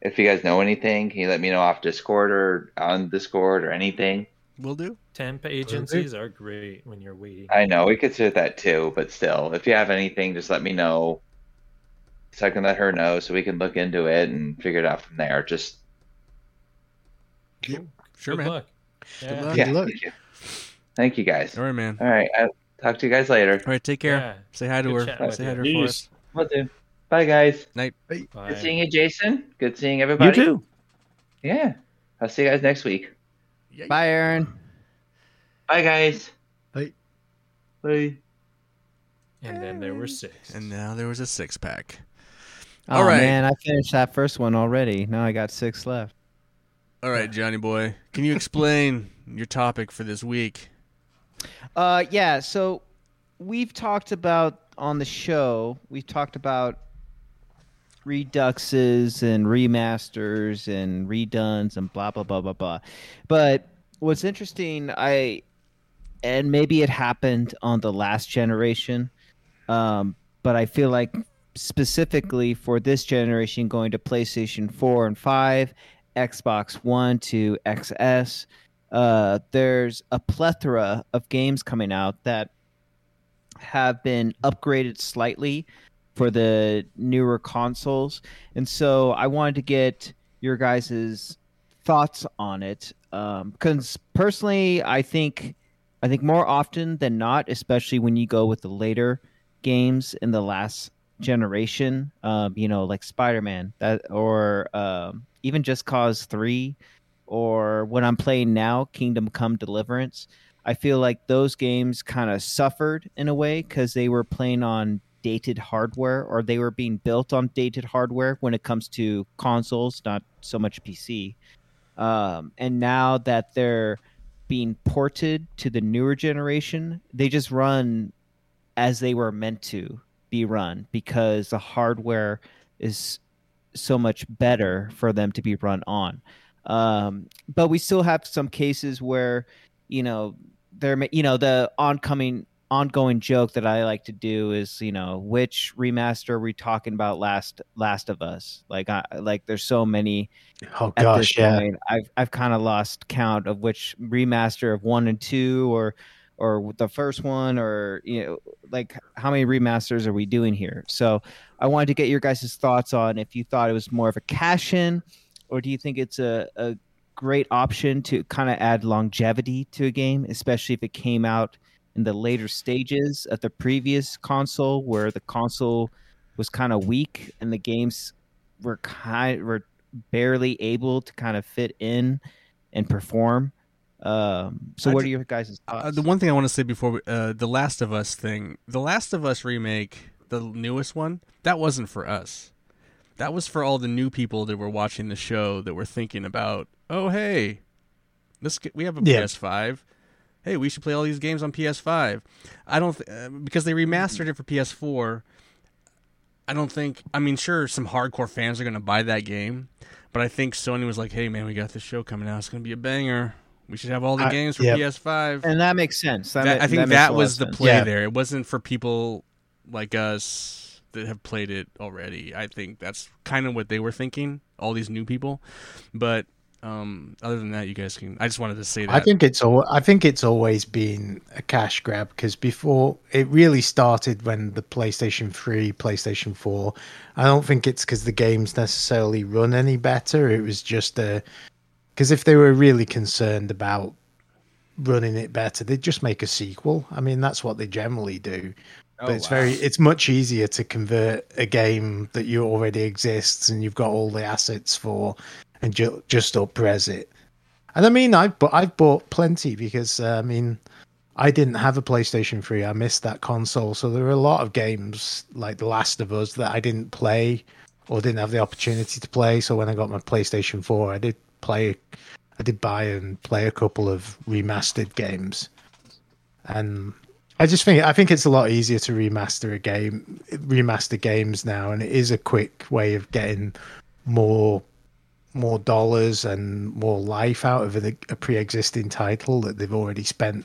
if you guys know anything, can you let me know off Discord or on Discord or anything? Will do. Temp agencies are great when you're waiting. I know, we consider that too, but still, if you have anything, just let me know. So I can let her know so we can look into it and figure it out from there. Just yeah. Sure, good man. Luck. Yeah. Good luck. Yeah, good luck. Thank you. Thank you guys. All right, man. All right. I Talk to you guys later. All right, take care. Yeah. Say hi to Good her. Say hi to her for us. Will do. Bye, guys. Night. Bye. Good seeing you, Jason. Good seeing everybody. You too. Yeah. I'll see you guys next week. Yikes. Bye, Aaron. Bye, guys. Bye. Bye. And then there were six. And now there was a six-pack. All oh, right. man, I finished that first one already. Now I got six left. All right, Johnny boy. Can you explain your topic for this week? Uh, yeah, so we've talked about on the show, we've talked about reduxes and remasters and redones and blah, blah, blah, blah, blah. But what's interesting, I and maybe it happened on the last generation, um, but I feel like specifically for this generation going to PlayStation four and five, Xbox One to X S, uh, there's a plethora of games coming out that have been upgraded slightly for the newer consoles. And so I wanted to get your guys' thoughts on it. Um, 'cause personally, I think I think more often than not, especially when you go with the later games in the last generation, um, you know, like Spider-Man that, or um, even Just Cause three, or what I'm playing now, Kingdom Come Deliverance. I feel like those games kind of suffered in a way because they were playing on dated hardware, or they were being built on dated hardware when it comes to consoles, not so much P C. Um, and now that they're being ported to the newer generation, they just run as they were meant to be run because the hardware is so much better for them to be run on. Um, but we still have some cases where, you know, there, you know, the oncoming, ongoing joke that I like to do is, you know, which remaster are we talking about? Last, Last of Us. Like, I, like there's so many. Oh gosh, yeah. Point. I've I've kind of lost count of which remaster of one and two, or or the first one, or you know, like how many remasters are we doing here? So I wanted to get your guys' thoughts on if you thought it was more of a cash-in, or do you think it's a, a great option to kind of add longevity to a game, especially if it came out in the later stages of the previous console, where the console was kind of weak and the games were kind were barely able to kind of fit in and perform. Um, so, I what just, are your guys' thoughts? Uh, the one thing I want to say before we, uh, the Last of Us thing, the Last of Us remake, the newest one, that wasn't for us. That was for all the new people that were watching the show that were thinking about, oh hey, this we have a yeah. P S five. Hey, we should play all these games on P S five. I don't th- uh, because they remastered it for P S four. I don't think. I mean, sure, some hardcore fans are going to buy that game, but I think Sony was like, "Hey, man, we got this show coming out. It's going to be a banger. We should have all the I, games for yeah. P S five." And that makes sense. That, that, I think that, that was the play yeah. there. It wasn't for people like us that have played it already. I think that's kind of what they were thinking. All these new people, but. Um, other than that, you guys can. I just wanted to say that. I think it's all. I think it's always been a cash grab because before it really started when the PlayStation three, PlayStation four. I don't think it's because the games necessarily run any better. It was just a because if they were really concerned about running it better, they'd just make a sequel. I mean, that's what they generally do. But oh, it's wow. very. It's much easier to convert a game that you already exists and you've got all the assets for. And ju- just up-res it. And I mean, I've, bu- I've bought plenty because, uh, I mean, I didn't have a PlayStation three. I missed that console. So there are a lot of games like The Last of Us that I didn't play or didn't have the opportunity to play. So when I got my PlayStation four, I did play, I did buy and play a couple of remastered games. And I just think, I think it's a lot easier to remaster a game, remaster games now. And it is a quick way of getting more more dollars and more life out of a, a pre-existing title that they've already spent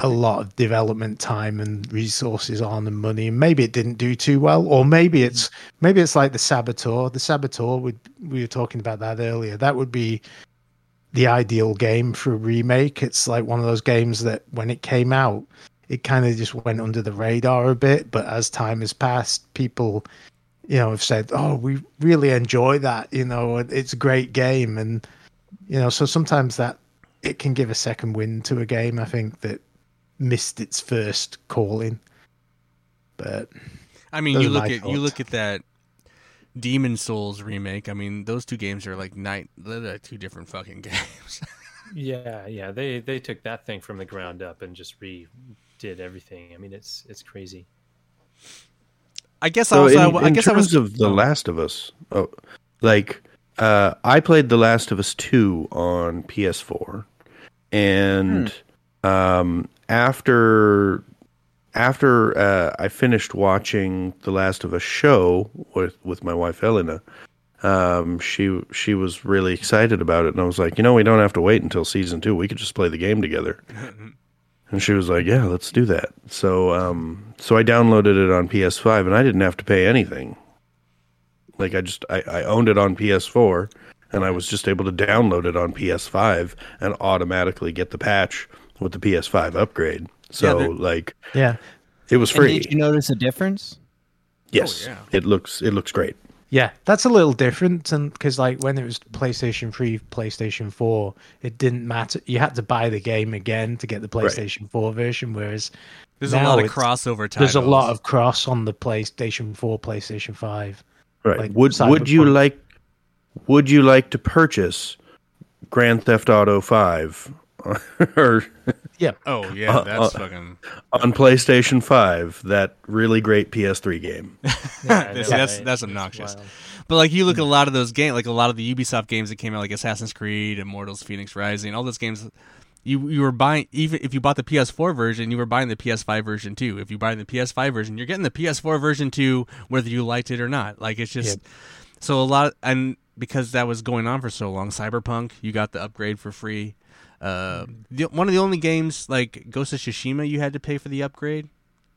a lot of development time and resources on and money. And maybe it didn't do too well, or maybe it's maybe it's like the Saboteur. The Saboteur, would, we were talking about that earlier. That would be the ideal game for a remake. It's like one of those games that when it came out, it kind of just went under the radar a bit. But as time has passed, people... you know, have said, oh, we really enjoy that, you know, it's a great game. And, you know, so sometimes that it can give a second wind to a game. I think that missed its first calling. But I mean, you look at thoughts. you look at that Demon Souls remake. I mean, those two games are like night. They're like two different fucking games. yeah, yeah. They they took that thing from the ground up and just redid everything. I mean, it's it's crazy. I guess so I was. In, I, I in guess terms I was of The Last of Us. Oh, like uh, I played The Last of Us two on P S four, and hmm. um, after. After uh, I finished watching The Last of Us show with, with my wife Elena, um, she she was really excited about it, and I was like, you know, we don't have to wait until season two. We could just play the game together. And she was like, yeah, let's do that. So um, so I downloaded it on P S five, and I didn't have to pay anything. Like I just I, I owned it on P S four, and I was just able to download it on P S five and automatically get the patch with the P S five upgrade. So yeah, like, yeah, it was free. And did you notice a difference? Yes, oh, yeah. it looks it looks great. Yeah, that's a little different, and because like when it was PlayStation three, PlayStation four, it didn't matter. You had to buy the game again to get the PlayStation right. four version. Whereas there's a lot of crossover titles. There's a lot of cross on the PlayStation four, PlayStation five. Right. Like would Cyberpunk. would you like would you like to purchase Grand Theft Auto five? or yeah oh yeah that's uh, fucking on PlayStation five, that really great P S three game. yeah, that's, yeah. that's that's obnoxious. But like you look at a lot of those games, like a lot of the Ubisoft games that came out, like Assassin's Creed, Immortals, Phoenix Rising, all those games, you you were buying, even if you bought the P S four version, you were buying the P S five version too. If you buy the P S five version, you're getting the P S four version too, whether you liked it or not. Like it's just yeah. so a lot of, and because that was going on for so long, Cyberpunk, you got the upgrade for free. Uh, the, one of the only games like Ghost of Tsushima, you had to pay for the upgrade,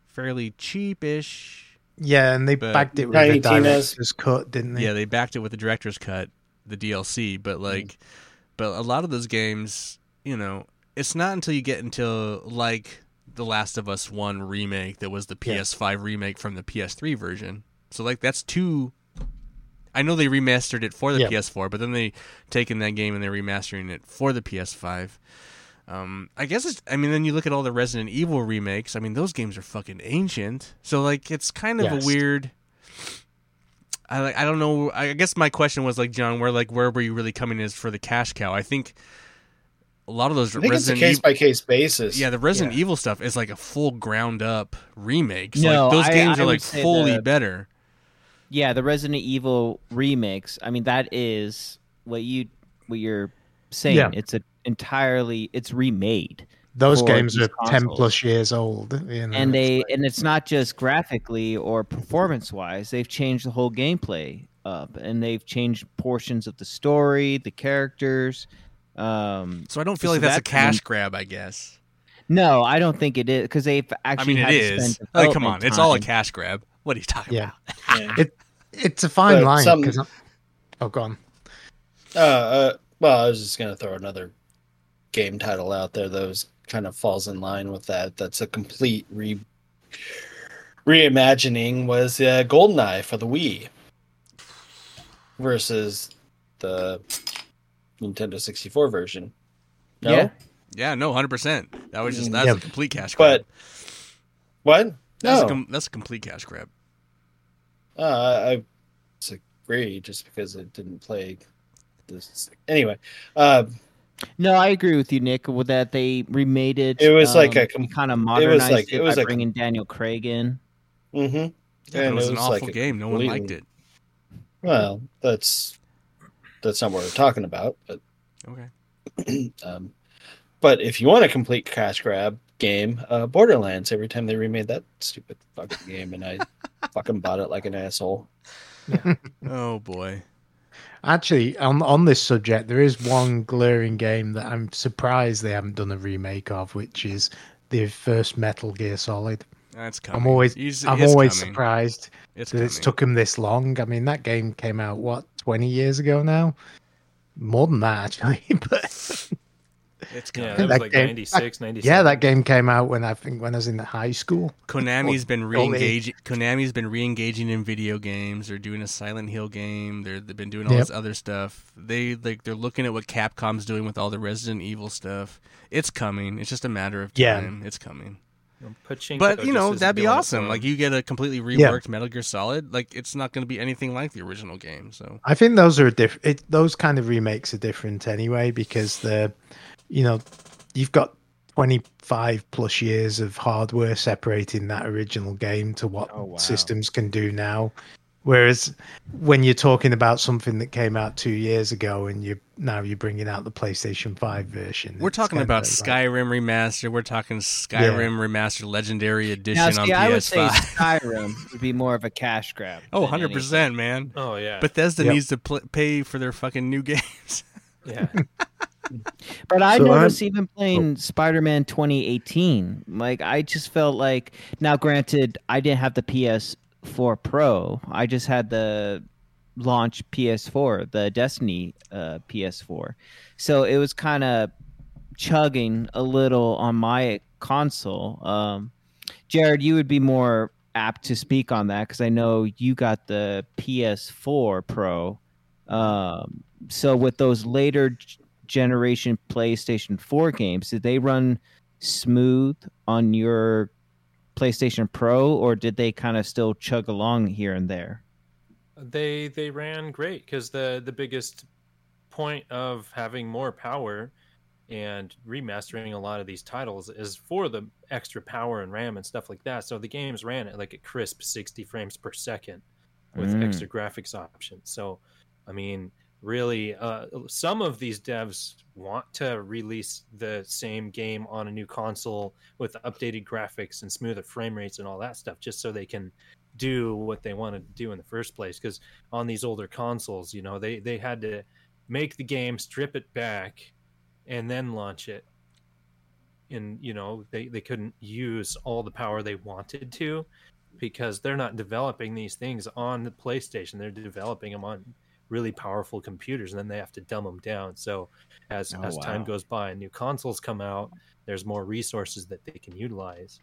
fairly cheapish. Yeah, and they but, backed it with the director's cut, didn't they? Yeah, they backed it with the director's cut, the D L C. But like, mm. but a lot of those games, you know, it's not until you get into like The Last of Us one remake that was the P S five yeah. remake from the P S three version. So like that's two. I know they remastered it for the yep. P S four, but then they taken that game and they're remastering it for the P S five. Um, I guess it's, I mean, then you look at all the Resident Evil remakes. I mean, those games are fucking ancient. So, like, it's kind of yes. a weird. I like. I don't know. I guess my question was, like, John, where like where were you really coming in for the cash cow? I think a lot of those I think Resident it's a case by case basis. Yeah, the Resident yeah. Evil stuff is like a full ground up remake. So, no, like, those I, games I are like fully the... better. Yeah, the Resident Evil remakes. I mean, that is what you what you're saying. Yeah. It's a entirely it's remade. Those games are consoles. ten plus years old, you know, and they like... and it's not just graphically or performance wise. They've changed the whole gameplay up, and they've changed portions of the story, the characters. Um, so I don't feel so like that's, that's a cash been... grab, I guess. No, I don't think it is because they've actually. I mean, it is. Like, come on, time. It's all a cash grab. What are you talking yeah. about? Yeah. It, it's a fine but line. Some, oh, go on. Uh, uh, well, I was just going to throw another game title out there that kind of falls in line with that. That's a complete re- reimagining was uh, GoldenEye for the Wii versus the Nintendo sixty-four version. No? Yeah, yeah no, one hundred percent. That was just that's yeah. a complete cash grab. But, what? That's, no. a com- that's a complete cash grab. Uh, I disagree just because it didn't play this. Anyway. Uh, no, I agree with you, Nick, with that they remade it. It was um, like a com- kind of modernized it, like, it, it by like bringing a... Daniel Craig in. Mm-hmm. Yeah, and it was, it was an awful like game. No completely... one liked it. Well, that's that's not what we're talking about. But okay. um, but if you want a complete cash grab, game uh Borderlands, every time they remade that stupid fucking game, and I fucking bought it like an asshole. Yeah. Oh boy. Actually, on on this subject, there is one glaring game that I'm surprised they haven't done a remake of, which is the first Metal Gear Solid. That's coming. I'm always He's, I'm always coming. surprised it's that coming. It's took them this long. I mean, that game came out what twenty years ago now, more than that actually, but. It's kind yeah, of that was like game, ninety-six, ninety-seven. Yeah, that game came out when I think when I was in high school. Konami's been re-engaging. Konami's been re-engaging in video games. They're doing a Silent Hill game. They're, they've been doing all yep. this other stuff. They like they're looking at what Capcom's doing with all the Resident Evil stuff. It's coming. It's just a matter of time. Yeah. It's coming. But you know that'd be awesome. Like you get a completely reworked yeah. Metal Gear Solid. Like it's not going to be anything like the original game. So I think those are different. Those kind of remakes are different anyway because the, you know, you've got twenty-five plus years of hardware separating that original game to what oh, wow. systems can do now. Whereas when you're talking about something that came out two years ago and you now you're bringing out the PlayStation five version. We're talking about Skyrim like, Remastered. We're talking Skyrim yeah. Remastered Legendary Edition now, see, on I P S five. I would say Skyrim would be more of a cash grab. Oh, one hundred percent, anything. Man. Oh, yeah. Bethesda yep. needs to pl- pay for their fucking new games. Yeah. But I so noticed I'm... even playing oh. Spider-Man twenty eighteen, like I just felt like, now granted, I didn't have the P S four Pro. I just had the launch P S four, the Destiny uh, P S four. So it was kind of chugging a little on my console. Um, Jared, you would be more apt to speak on that because I know you got the P S four Pro. Um, so with those later g- generation PlayStation four games, did they run smooth on your PlayStation Pro, or did they kind of still chug along here and there? They they ran great because the the biggest point of having more power and remastering a lot of these titles is for the extra power and RAM and stuff like that. So the games ran at like a crisp sixty frames per second with mm. extra graphics options. So I mean, really, uh, some of these devs want to release the same game on a new console with updated graphics and smoother frame rates and all that stuff just so they can do what they want to do in the first place, because on these older consoles, you know, they they had to make the game, strip it back, and then launch it, and you know they they couldn't use all the power they wanted to because they're not developing these things on the PlayStation. They're developing them on really powerful computers, and then they have to dumb them down. So as oh, as wow. time goes by and new consoles come out, there's more resources that they can utilize.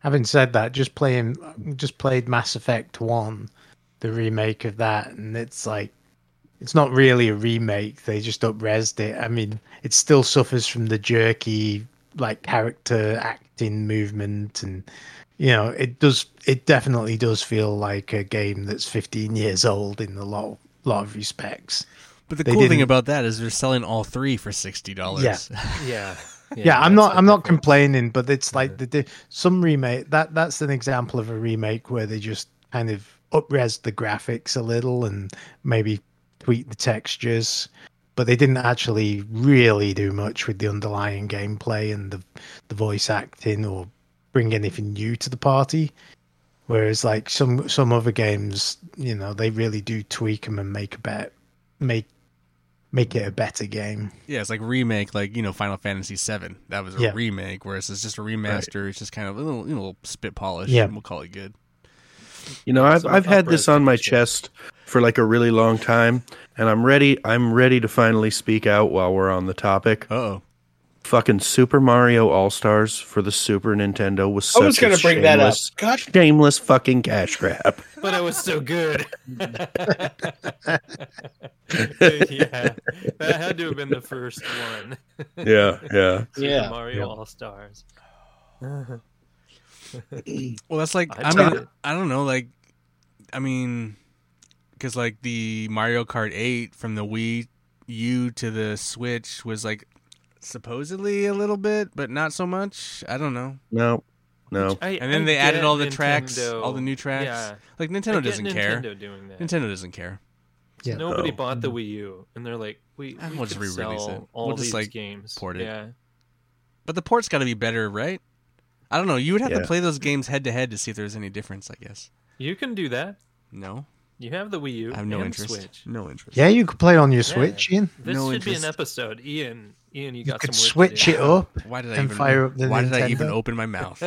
Having said that, just playing just played Mass Effect one, the remake of that, and it's like it's not really a remake. They just up-resed it. I mean, it still suffers from the jerky like character acting movement, and you know, it does it definitely does feel like a game that's fifteen years old in the lot. lot of respects. But the they cool didn't... thing about that is they're selling all three for sixty dollars. Yeah. yeah. Yeah. Yeah, I'm not I'm not complaining, but it's like yeah. the, some remake that that's an example of a remake where they just kind of up-res the graphics a little and maybe tweak the textures, but they didn't actually really do much with the underlying gameplay and the the voice acting or bring anything new to the party. Whereas, like some some other games, you know, they really do tweak them and make a bet, make make it a better game. Yeah, it's like remake, like you know, Final Fantasy seven. That was a yeah. remake. Whereas it's just a remaster. Right. It's just kind of a little, you know, spit polish. Yeah, and we'll call it good. You know, I've I've had this on my chest for like a really long time, and I'm ready. I'm ready to finally speak out while we're on the topic. Uh-oh. Fucking Super Mario All-Stars for the Super Nintendo was such I was gonna a bring shameless, that up. shameless fucking cash grab. But it was so good. Yeah, that had to have been the first one. Yeah, yeah. Super yeah. Mario yeah. All-Stars. Well, that's like, I, I mean, it. I don't know, like, I mean, because like the Mario Kart eight from the Wii U to the Switch was like, supposedly a little bit, but not so much. I don't know. No, no. I, and then I they added all the Nintendo, tracks, all the new tracks. Yeah. Like Nintendo doesn't Nintendo care. Doing that. Nintendo doesn't care. Yeah. So nobody oh. bought the Wii U, and they're like, we, we we'll just re-release it. All we'll just like games. Port it. Yeah. But the port's got to be better, right? I don't know. You would have yeah. to play those games head to head to see if there's any difference. I guess you can do that. No. You have the Wii U. I have no and interest. Switch. No interest. Yeah, you could play on your yeah. Switch, Ian. This no should interest. be an episode, Ian. Ian, you, you got could some work switch to do. it up. Why did I even fire up the Why Nintendo? did I even open my mouth?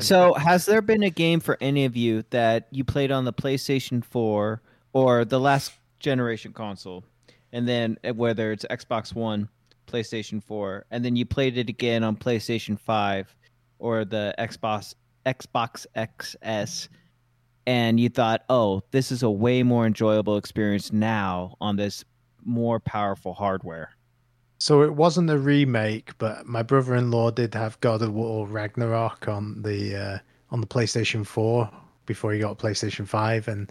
So, has there been a game for any of you that you played on the PlayStation four or the last generation console, and then whether it's Xbox One, PlayStation four, and then you played it again on PlayStation five or the Xbox Xbox X S, and you thought, oh, this is a way more enjoyable experience now on this more powerful hardware. So it wasn't a remake, but my brother-in-law did have God of War Ragnarok on the uh, on the PlayStation four before he got a PlayStation five, and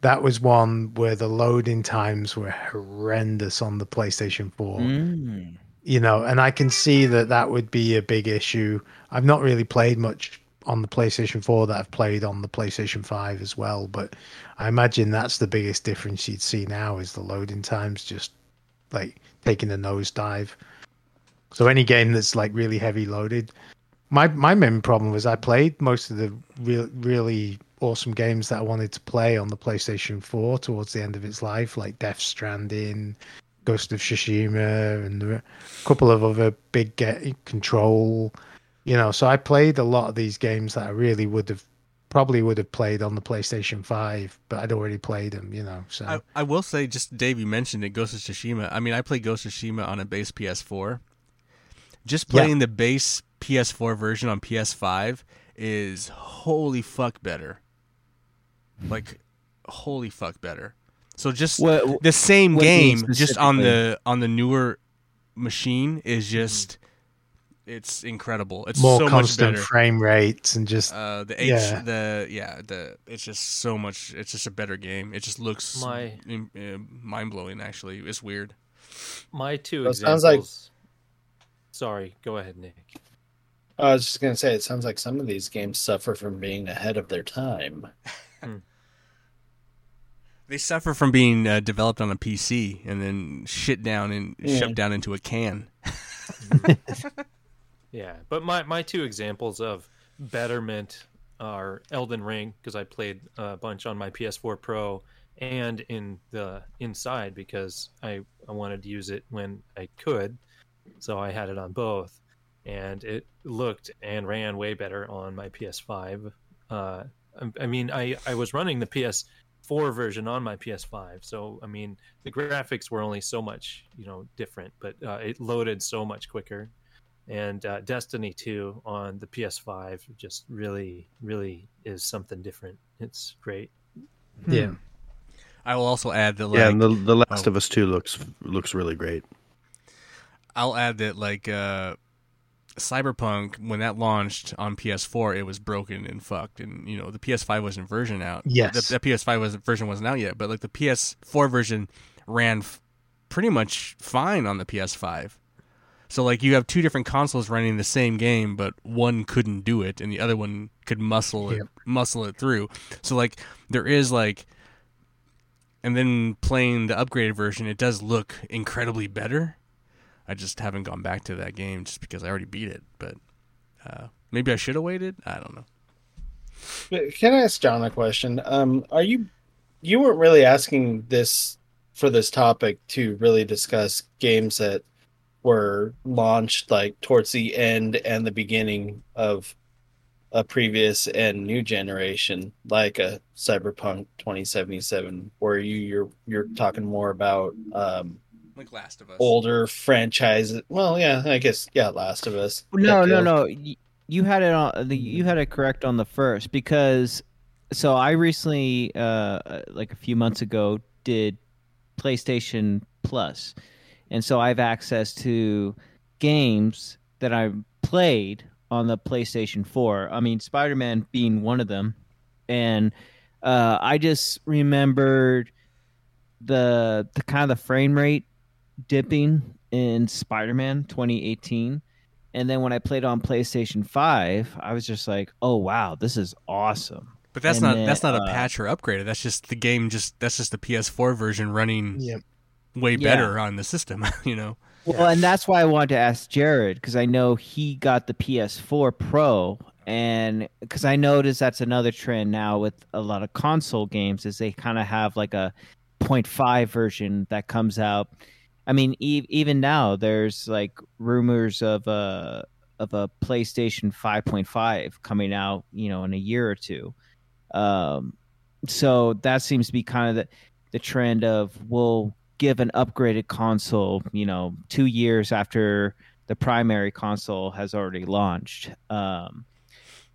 that was one where the loading times were horrendous on the PlayStation four. Mm. You know, and I can see that that would be a big issue. I've not really played much on the PlayStation four that I've played on the PlayStation five as well, but I imagine that's the biggest difference you'd see now is the loading times just like taking a nosedive. So any game that's like really heavy loaded. My my main problem was I played most of the real, really awesome games that I wanted to play on the PlayStation four towards the end of its life, like Death Stranding, Ghost of Tsushima, and a couple of other big games, Control. You know, so I played a lot of these games that I really would have probably would have played on the PlayStation five, but I'd already played them, you know. So I, I will say, just Dave, you mentioned it, Ghost of Tsushima. I mean, I played Ghost of Tsushima on a base P S four. Just playing yeah. the base P S four version on P S five is holy fuck better. Like, holy fuck better. So just what, the same game, just on the on the newer machine is just. Mm-hmm. It's incredible. It's more so constant much better. Frame rates and just uh, the H, yeah. the yeah, the it's just so much. It's just a better game. It just looks my, uh, mind blowing. Actually, it's weird. My two so examples. Sounds like... Sorry, go ahead, Nick. I was just gonna say, it sounds like some of these games suffer from being ahead of their time. They suffer from being uh, developed on a P C and then shit down and yeah. shoved down into a can. Yeah, but my, my two examples of betterment are Elden Ring, because I played a bunch on my P S four Pro and in the inside because I, I wanted to use it when I could, so I had it on both, and it looked and ran way better on my P S five. Uh, I, I mean, I, I was running the P S four version on my P S five, so I mean, the graphics were only so much, you know, different, but uh, it loaded so much quicker. And uh, Destiny two on the P S five just really, really is something different. It's great. Yeah. Hmm. I will also add that, like... Yeah, and the, the Last oh, of Us two looks looks really great. I'll add that, like, uh, Cyberpunk, when that launched on P S four, it was broken and fucked. And, you know, the P S five wasn't version out. Yes. The, the P S five wasn't, version wasn't out yet, but, like, the P S four version ran f- pretty much fine on the P S five. So, like, you have two different consoles running the same game, but one couldn't do it, and the other one could muscle it, yep. muscle it through. So, like, there is, like... And then playing the upgraded version, it does look incredibly better. I just haven't gone back to that game just because I already beat it. But uh, maybe I should have waited? I don't know. Can I ask John a question? Um, are you... You weren't really asking this for this topic to really discuss games that were launched like towards the end and the beginning of a previous and new generation, like a Cyberpunk twenty seventy-seven, where you you're you're talking more about um like Last of Us, older franchises. Well, yeah, I guess yeah, Last of Us. No, no, no. You had it on the you had it correct on the first, because so I recently uh like a few months ago did PlayStation Plus. And so I have access to games that I played on the PlayStation four. I mean, Spider-Man being one of them. And uh, I just remembered the the kind of the frame rate dipping in Spider-Man twenty eighteen. And then when I played on PlayStation five, I was just like, oh, wow, this is awesome. But that's and not then, that's not a uh, patch or upgrade. That's just the game. Just that's just the P S four version running. Yeah. Way better yeah. on the system, you know. Well, and that's why I wanted to ask Jared, because I know he got the P S four Pro, and because I noticed that's another trend now with a lot of console games is they kind of have like a point five version that comes out. I mean, e- even now there's like rumors of a of a PlayStation five point five coming out, you know, in a year or two. Um, so that seems to be kind of the the trend of well. give an upgraded console, you know, two years after the primary console has already launched. Um,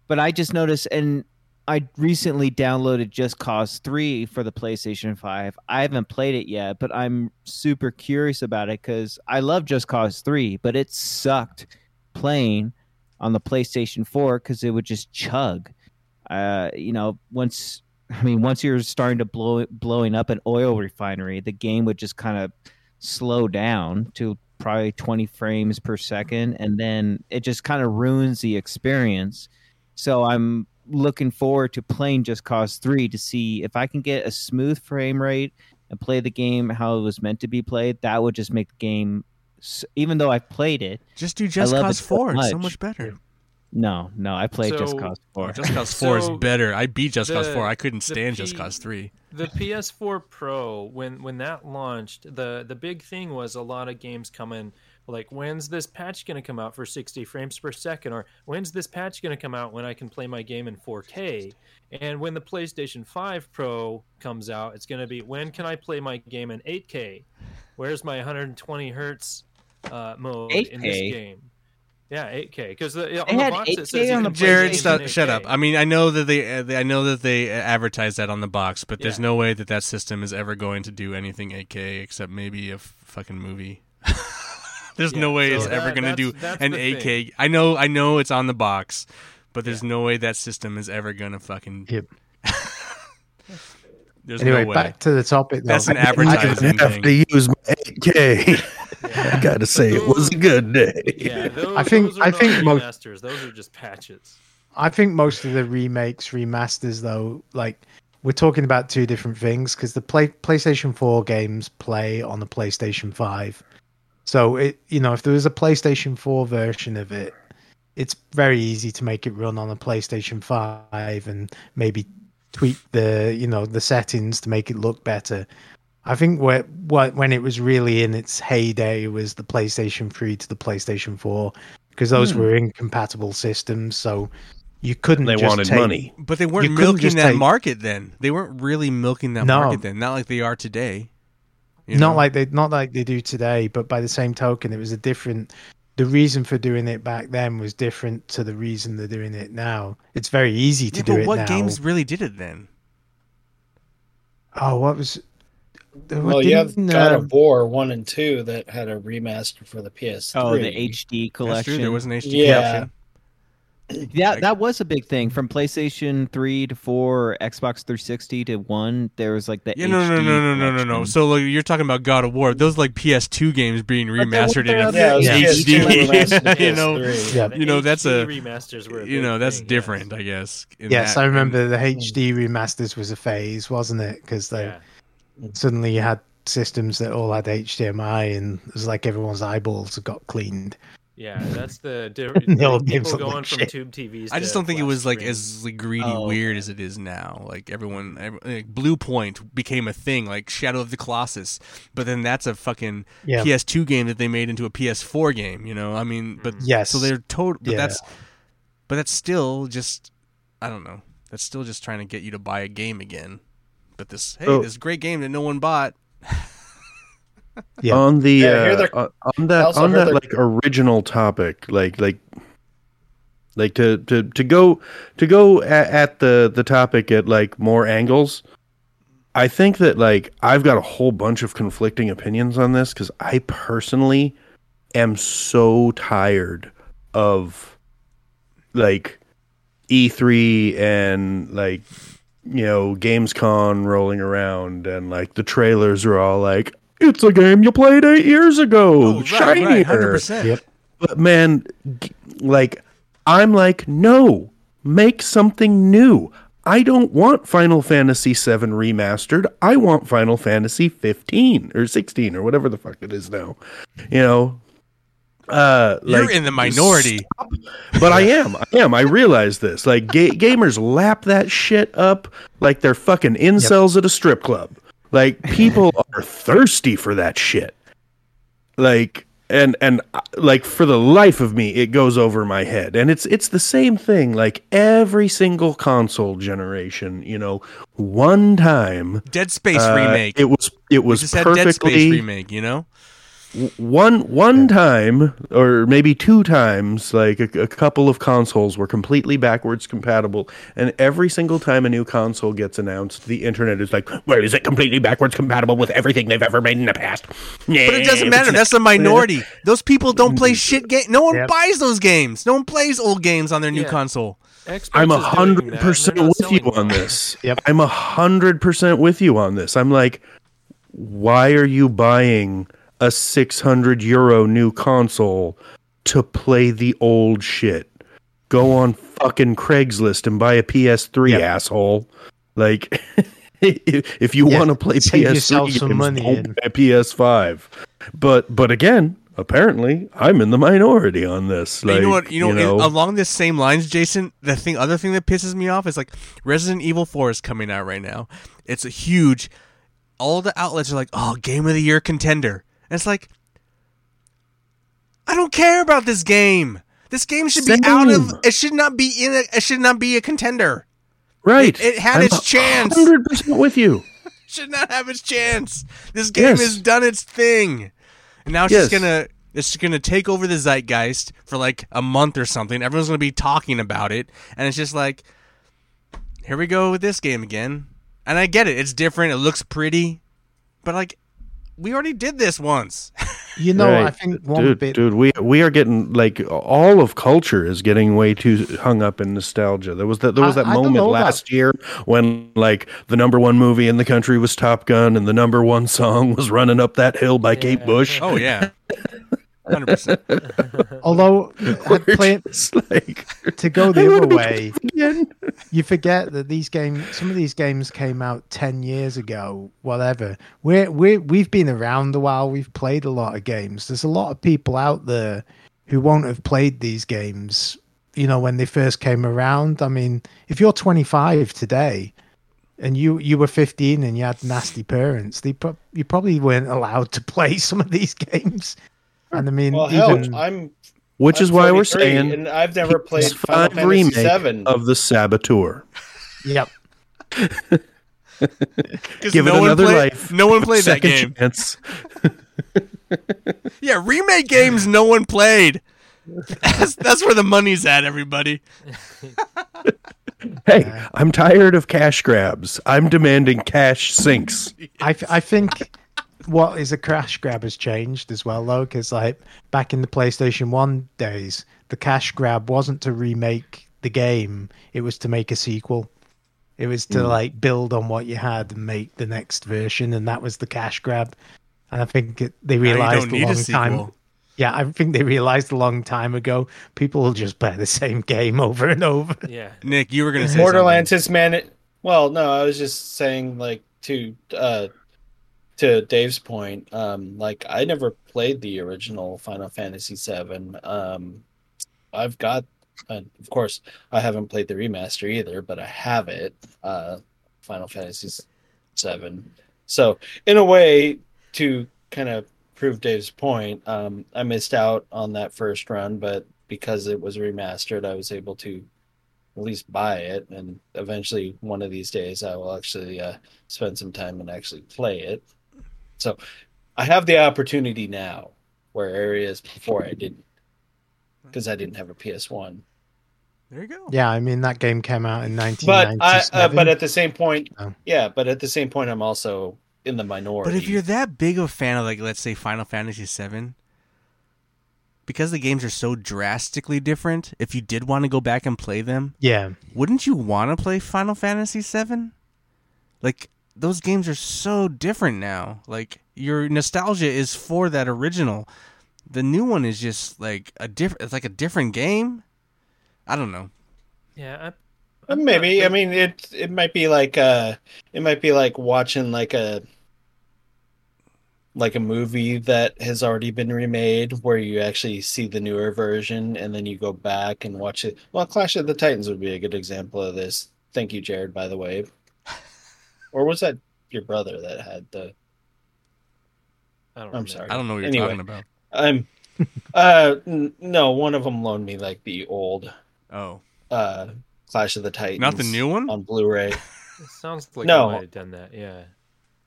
but I just noticed, and I recently downloaded Just Cause three for the PlayStation five. I haven't played it yet, but I'm super curious about it because I love Just Cause three, but it sucked playing on the PlayStation four because it would just chug. Uh, you know, once I mean, once you're starting to blow blowing up an oil refinery, the game would just kind of slow down to probably twenty frames per second, and then it just kind of ruins the experience. So I'm looking forward to playing Just Cause three to see if I can get a smooth frame rate and play the game how it was meant to be played. That would just make the game, even though I've played it, just do Just Cause four. It's so much better. No, no, I played so, Just Cause four. Just Cause four so is better. I beat Just the, Cause four. I couldn't stand P, Just Cause three. The P S four Pro, when when that launched, the the big thing was a lot of games coming. Like, when's this patch going to come out for sixty frames per second? Or when's this patch going to come out when I can play my game in four K? And when the PlayStation five Pro comes out, it's going to be, when can I play my game in eight K? Where's my one hundred twenty hertz uh, mode eight K in this game? Yeah, eight K. Because on the box it says you can play games in eight K. Jared, shut up. I mean, I know that they, I know that they advertise that on the box, but there's yeah. no way that that system is ever going to do anything eight K except maybe a fucking movie. There's yeah, no way so it's that, ever going to do an eight K. Thing. I know, I know it's on the box, but there's yeah. no way that system is ever going to fucking. Yep. there's anyway, no way. Back to the topic. Though. That's an advertising I have thing. To use my eight K. Yeah. I gotta say, those, it was a good day. Yeah, those, I think. Those are I think remasters. Most, those are just patches. I think most of the remakes, remasters, though, like. We're talking about two different things because the play, PlayStation four games play on the PlayStation five. So, it you know, if there was a PlayStation four version of it, it's very easy to make it run on a PlayStation five and maybe tweak the, you know, the settings to make it look better. I think what when it was really in its heyday was the PlayStation three to the PlayStation four because those mm. were incompatible systems. So... You couldn't. They just wanted take, money, but they weren't milking that take, market then. They weren't really milking that no, market then, not like they are today. You not know? like they, not like they do today. But by the same token, it was a different. The reason for doing it back then was different to the reason they're doing it now. It's very easy to yeah, do but it what now. What games really did it then? Oh, what was? Well, you have God of War one and two that had a remaster for the P S three. Oh, the H D collection. That's true. There was an H D yeah. collection. Yeah, that was a big thing from PlayStation three to four, Xbox three sixty to one. There was like that. Yeah, H D no, no, no, no, no, no, no. So like, you're talking about God of War. Those like P S two games being remastered in yeah, yeah. H D. you know, yeah. you know that's a remasters were. A you know that's thing, different, yes. I guess. Yes, that. I remember the H D remasters was a phase, wasn't it? Because they yeah. suddenly you had systems that all had H D M I, and it was like everyone's eyeballs got cleaned. Yeah, that's the difference. no, people going like from shit. tube T Vs. I just don't think it was like screens. as like, greedy oh, weird yeah. as it is now. Like everyone, every, like, Blue Point became a thing, like Shadow of the Colossus. But then that's a fucking yeah. P S two game that they made into a P S four game. You know, I mean, but yes, so they're total. But yeah. that's, but that's still just, I don't know. That's still just trying to get you to buy a game again. But this, hey, oh. this great game that no one bought. Yeah. On the yeah, uh, on that on that like original topic, like like like to, to, to go to go at, at the, the topic at like more angles. I think that like I've got a whole bunch of conflicting opinions on this because I personally am so tired of like E three and like. You know, Gamescom rolling around and like the trailers are all like, it's a game you played eight years ago, oh, shinier. Right, right, one hundred percent. Yep. But man, like, I'm like, no, make something new. I don't want Final Fantasy seven remastered. I want Final Fantasy fifteen or sixteen or whatever the fuck it is now. You know, uh, you're like, in the minority. Stop. But I am. I am. I realize this. Like, ga- gamers lap that shit up like they're fucking incels yep. at a strip club. Like, people are thirsty for that shit. Like, uh, and and like for the life of me, it goes over my head. And it's it's the same thing. Like every single console generation, you know, one time Dead Space uh, remake. It was it was we just perfectly had Dead Space remake. You know, one one time or maybe two times, like a, a couple of consoles were completely backwards compatible. And every single time a new console gets announced, the internet is like, "Well, is it completely backwards compatible with everything they've ever made in the past?" But it doesn't matter. That's a minority. Those people don't play shit games. No one yep. buys those games. No one plays old games on their new yeah. console. Experts I'm a hundred percent with you on this. Yep. I'm a hundred percent with you on this. I'm like, why are you buying a six hundred euro new console to play the old shit? Go on fucking Craigslist and buy a P S three, yep. asshole. Like, if you yeah. want to play Save P S three, games, some money don't buy P S five. But but again, apparently, I'm in the minority on this. Like, you know what? You know, you know in, along this same lines, Jason. The thing, other thing that pisses me off is like Resident Evil four is coming out right now. It's a huge. All the outlets are like, "Oh, game of the year contender." And it's like, I don't care about this game. This game should Same. be out of. It should not be in. A, it should not be a contender. Right. It, it had I'm its chance. one hundred percent with you. Should not have its chance. This game yes. has done its thing, and now it's yes. just gonna. It's just gonna take over the zeitgeist for like a month or something. Everyone's gonna be talking about it, and it's just like, here we go with this game again. And I get it. It's different. It looks pretty, but like. We already did this once. You know, right. I think one dude, bit... Dude, we, we are getting, like, all of culture is getting way too hung up in nostalgia. There was that, there was I, that I moment last that. year when, like, the number one movie in the country was Top Gun and the number one song was Running Up That Hill by yeah. Kate Bush. Oh, yeah. one hundred percent. Although, play, like, to go the other way, you forget that these games, some of these games came out ten years ago, whatever. We're, we're, we've been around a while. We've played a lot of games. There's a lot of people out there who won't have played these games, you know, when they first came around. I mean, if you're twenty-five today and you, you were fifteen and you had nasty parents, they pro- you probably weren't allowed to play some of these games. And I mean, well, hell, even, I'm, which I'm is why we're saying, and I've never played Final Fantasy seven of The Saboteur. Yep. Give no it another played, life. No one played that game. Chance. Yeah, remake games no one played. That's, that's where the money's at, everybody. Hey, I'm tired of cash grabs. I'm demanding cash sinks. I, I think... What is a cash grab has changed as well, though, because like back in the PlayStation one days, the cash grab wasn't to remake the game, it was to make a sequel. It was to mm. like build on what you had and make the next version, and that was the cash grab. And I think it, they realized a long a time yeah I think they realized a long time ago people will just play the same game over and over. Yeah, Nick, you were gonna say Borderlands has managed. Well, no, I was just saying, like, to uh to Dave's point, um, like, I never played the original Final Fantasy seven. Um, I've got, uh, of course, I haven't played the remaster either, but I have it, uh, Final Fantasy seven. So, in a way, to kind of prove Dave's point, um, I missed out on that first run, but because it was remastered, I was able to at least buy it, and eventually, one of these days, I will actually uh, spend some time and actually play it. So I have the opportunity now where areas before I didn't, because I didn't have a P S one. There you go. Yeah, I mean, that game came out in nineteen ninety-seven. But, I, uh, but at the same point, oh. yeah, but at the same point, I'm also in the minority. But if you're that big of a fan of, like, let's say Final Fantasy seven, because the games are so drastically different, if you did want to go back and play them, yeah, wouldn't you want to play Final Fantasy seven? Like... Those games are so different now. Like, your nostalgia is for that original. The new one is just like a different. It's like a different game. I don't know. Yeah, I, I, maybe. I, I mean, it it might be like uh, it might be like watching like a like a movie that has already been remade, where you actually see the newer version and then you go back and watch it. Well, Clash of the Titans would be a good example of this. Thank you, Jared, by the way. Or was that your brother that had the? I don't. I'm remember. sorry. I don't know what you're anyway, talking about. I'm uh, n- no, one of them loaned me like the old oh uh Clash of the Titans, not the new one on Blu-ray. It sounds like no. I might have done that. Yeah.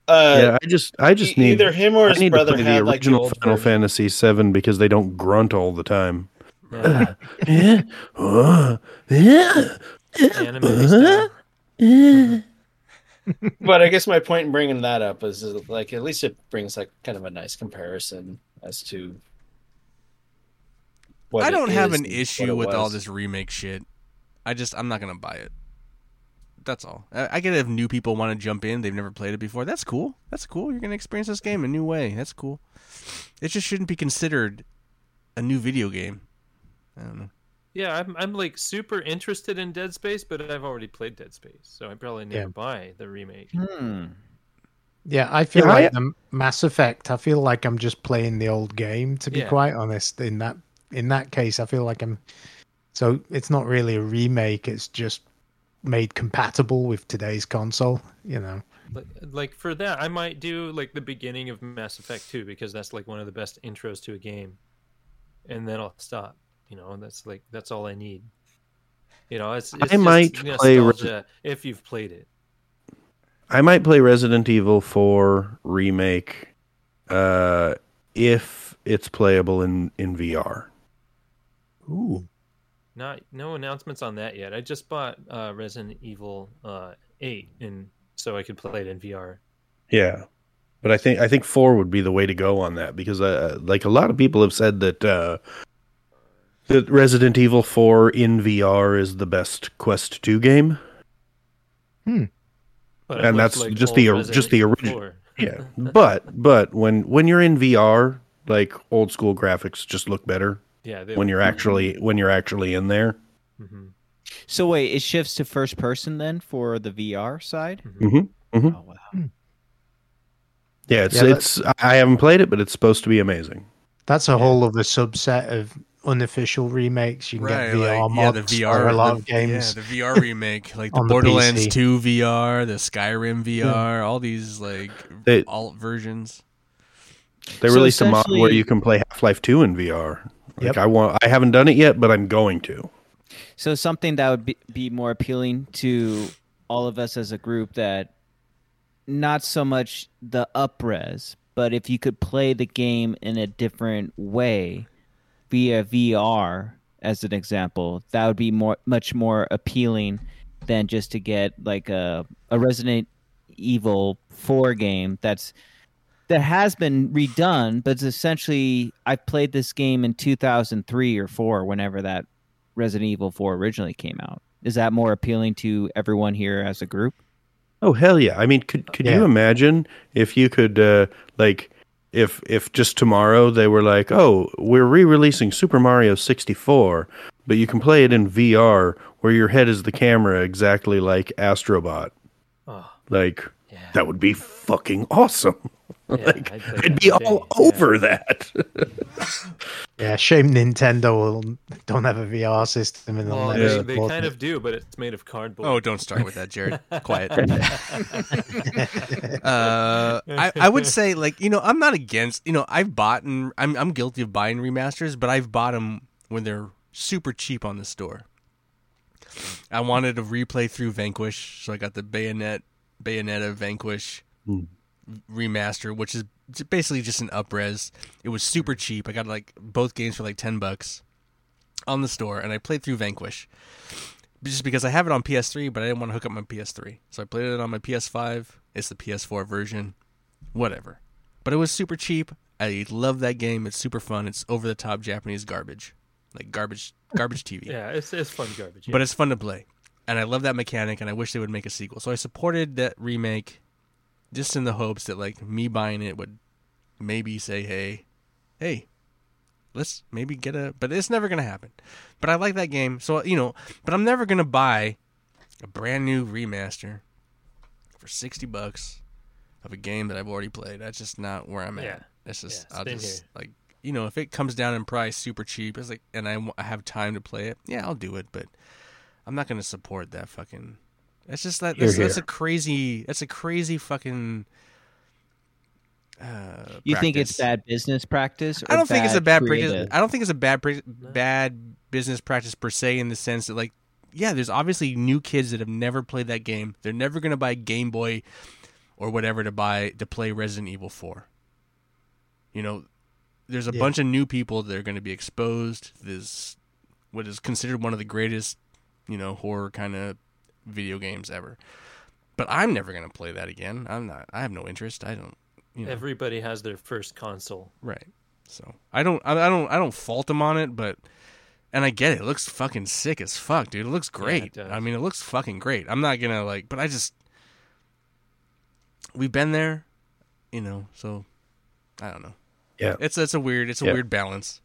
Uh, yeah, I just, I just e- need either him or his brother to play had the original like the Final version. Fantasy seven because they don't grunt all the time. Yeah. yeah. Oh, yeah. Uh, yeah. But I guess my point in bringing that up is like at least it brings like kind of a nice comparison as to what I don't have an issue with was. all this remake shit. I just I'm not gonna buy it. That's all. I, I get it if new people want to jump in, they've never played it before. That's cool. That's cool. You're gonna experience this game a new way. That's cool. It just shouldn't be considered a new video game. I don't know. Yeah, I'm I'm like super interested in Dead Space, but I've already played Dead Space, so I probably need yeah. to buy the remake. Hmm. Yeah, I feel yeah, like I... Mass Effect. I feel like I'm just playing the old game. To be yeah. quite honest, in that in that case, I feel like I'm. So it's not really a remake. It's just made compatible with today's console. You know, like, like for that, I might do like the beginning of Mass Effect two because that's like one of the best intros to a game, and then I'll stop. You know, that's like that's all I need. You know, it's, it's I might just play Re- if you've played it. I might play Resident Evil four remake uh, if it's playable in, in V R. Ooh, not no announcements on that yet. I just bought uh, Resident Evil uh, eight, and so I could play it in V R. Yeah, but I think I think four would be the way to go on that because uh, like a lot of people have said that. Uh, That Resident Evil four in V R is the best Quest two game. Hmm. And that's like just the Resident just the original. Yeah. but but when when you're in V R, like old school graphics just look better. Yeah. They when look, you're actually when you're actually in there. Mm-hmm. So wait, it shifts to first person then for the V R side? Mm-hmm. Mm-hmm. Oh wow. Yeah, it's yeah, it's I haven't played it, but it's supposed to be amazing. That's a yeah. whole other subset of unofficial remakes. You can right, get V R like, mods yeah, the V R, for a lot the, of games. Yeah, the V R remake, like the Borderlands P C. two V R, the Skyrim V R, yeah. all these like they, alt versions. They so released a mod where you can play Half-Life two in V R. Like yep. I want, I haven't done it yet, but I'm going to. So something that would be, be more appealing to all of us as a group that not so much the up-res, but if you could play the game in a different way, via V R as an example, that would be more much more appealing than just to get like a, a Resident Evil four game that's that has been redone, but it's essentially I played this game in two thousand three or four, whenever that Resident Evil four originally came out. Is that more appealing to everyone here as a group? Oh hell yeah. I mean could could yeah. you imagine if you could uh, like If if just tomorrow they were like, oh, we're re-releasing Super Mario sixty-four, but you can play it in V R where your head is the camera exactly like Astro Bot. Oh, like, yeah. that would be fucking awesome. Yeah, like, I'd, I'd be all day. over yeah. that. yeah, shame Nintendo will, don't have a V R system. In well, they, they kind of do, but it's made of cardboard. Oh, don't start with that, Jared. Quiet. uh, I, I would say, like, you know, I'm not against, you know, I've bought, and I'm, I'm guilty of buying remasters, but I've bought them when they're super cheap on the store. I wanted to replay through Vanquish, so I got the Bayonet, Bayonetta Vanquish. Mm. Remaster, which is basically just an up-res. It was super cheap. I got like both games for like ten bucks on the store, and I played through Vanquish just because I have it on P S three, but I didn't want to hook up my P S three, so I played it on my P S five. It's the P S four version, whatever, but it was super cheap. I love that game. It's super fun. It's over-the-top Japanese garbage, like garbage garbage T V. yeah, it's it's fun garbage, yeah. but it's fun to play, and I love that mechanic, and I wish they would make a sequel, so I supported that remake. Just in the hopes that, like, me buying it would maybe say, hey, hey, let's maybe get a... But it's never going to happen. But I like that game, so, you know... But I'm never going to buy a brand new remaster for sixty bucks of a game that I've already played. That's just not where I'm yeah. at. That's just... Yeah, I'll just, here. like, you know, if it comes down in price super cheap, it's like, and I, I have time to play it, yeah, I'll do it, but I'm not going to support that fucking... That's just that. That's, that's a crazy. That's a crazy fucking Uh, you practice. Think it's bad business practice? Or I don't think it's a bad practice. I don't think it's a bad bad business practice per se, in the sense that, like, yeah, there's obviously new kids that have never played that game. They're never going to buy a Game Boy or whatever to buy to play Resident Evil four. You know, there's a yeah. bunch of new people that are going to be exposed to this, what is considered one of the greatest, you know, horror kind of video games ever. But I'm never going to play that again. I'm not. I have no interest. I don't. You know. Everybody has their first console, right? So I don't, I don't, I don't fault them on it, but, and I get it. It looks fucking sick as fuck, dude. It looks great. Yeah, it I mean, it looks fucking great. I'm not gonna like, but I just, we've been there, you know. So I don't know. Yeah, it's it's a weird, it's a yeah. weird balance.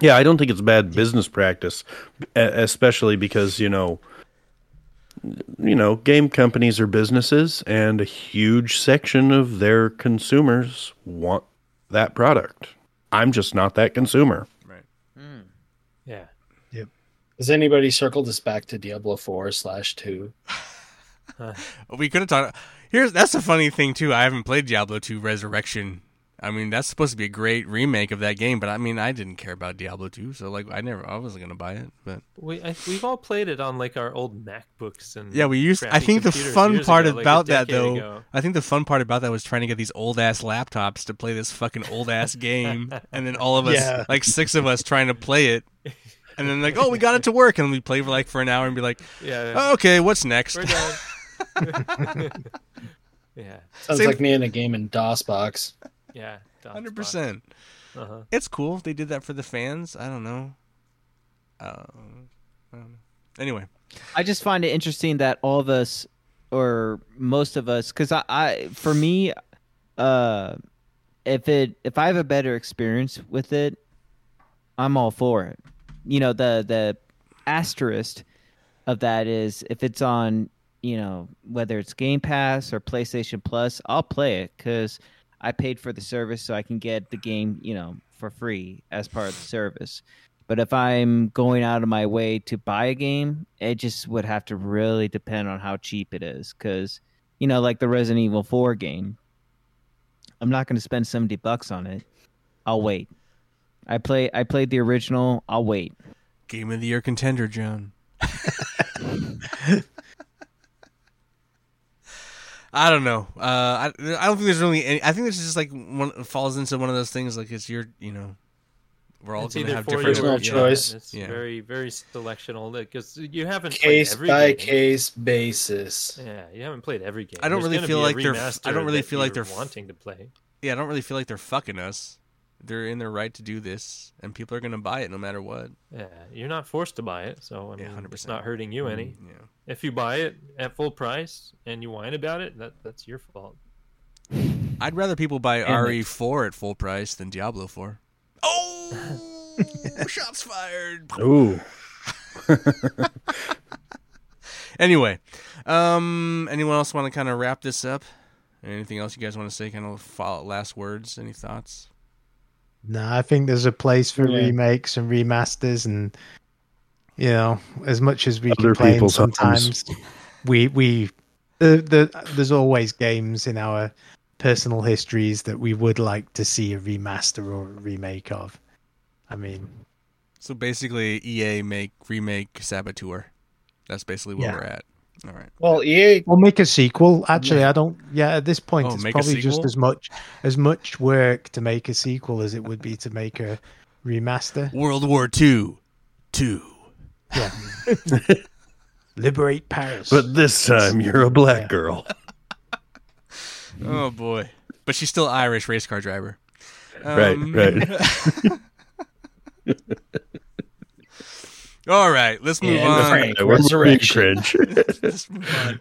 Yeah, I don't think it's bad business practice, especially because, you know. You know, game companies are businesses, and a huge section of their consumers want that product. I'm just not that consumer. Right. Mm. Yeah. Yep. Has anybody circled this back to Diablo four slash two? We could have talked. Here's that's a funny thing too. I haven't played Diablo two Resurrection. I mean, that's supposed to be a great remake of that game, but I mean, I didn't care about Diablo two, so like, I never, I wasn't gonna buy it. But we, I, we've all played it on like our old MacBooks and yeah, we used. I think the fun part ago, about like that though, ago. I think the fun part about that was trying to get these old ass laptops to play this fucking old ass game, and then all of us, yeah. like six of us, trying to play it, and then like, oh, we got it to work, and we play for like for an hour and be like, yeah, oh, okay, what's next? We're done. yeah, sounds Same. like me in a game in DOSBox. Yeah, one hundred percent. Uh-huh. It's cool. They did that for the fans. I don't know. Uh, I don't know. Anyway. I just find it interesting that all of us, or most of us, because I, I, for me, uh, if it, if I have a better experience with it, I'm all for it. You know, the the asterisk of that is if it's on, you know, whether it's Game Pass or PlayStation Plus, I'll play it because I paid for the service so I can get the game, you know, for free as part of the service. But if I'm going out of my way to buy a game, it just would have to really depend on how cheap it is. Because, you know, like the Resident Evil four game, I'm not going to spend seventy bucks on it. I'll wait. I play. I played the original. I'll wait. Game of the Year contender, John. I don't know. Uh, I I don't think there's really any. I think this is just like one falls into one of those things. Like it's your, you know, we're all going to have different or, choice. Yeah, it's yeah. very, very selectional because you haven't case played every by game. case basis. Yeah, you haven't played every game. I don't there's really feel like they're. I don't really feel like they're wanting to play. Yeah, I don't really feel like they're fucking us. They're in their right to do this, and people are going to buy it no matter what. Yeah, you're not forced to buy it, so I mean, yeah, it's not hurting you any. Mm, yeah. If you buy it at full price and you whine about it, that that's your fault. I'd rather people buy and R E four they- at full price than Diablo four. Oh, shots fired. Ooh. Anyway, um, anyone else want to kind of wrap this up? Anything else you guys want to say? Kind of last words? Any thoughts? No, I think there's a place for yeah. remakes and remasters, and you know, as much as we Other complain, sometimes we we the, the there's always games in our personal histories that we would like to see a remaster or a remake of. I mean, so basically, E A make remake Saboteur. That's basically where yeah. we're at. All right. Well, E A will make a sequel. Actually, yeah. I don't. Yeah, at this point, oh, it's probably just as much as much work to make a sequel as it would be to make a remaster. World War Two, two. Yeah. Liberate Paris. But this time, you're a black yeah. girl. Oh boy! But she's still Irish race car driver. Um, right. Right. All right, let's move yeah, on. Frank, Resurrection. Let's move on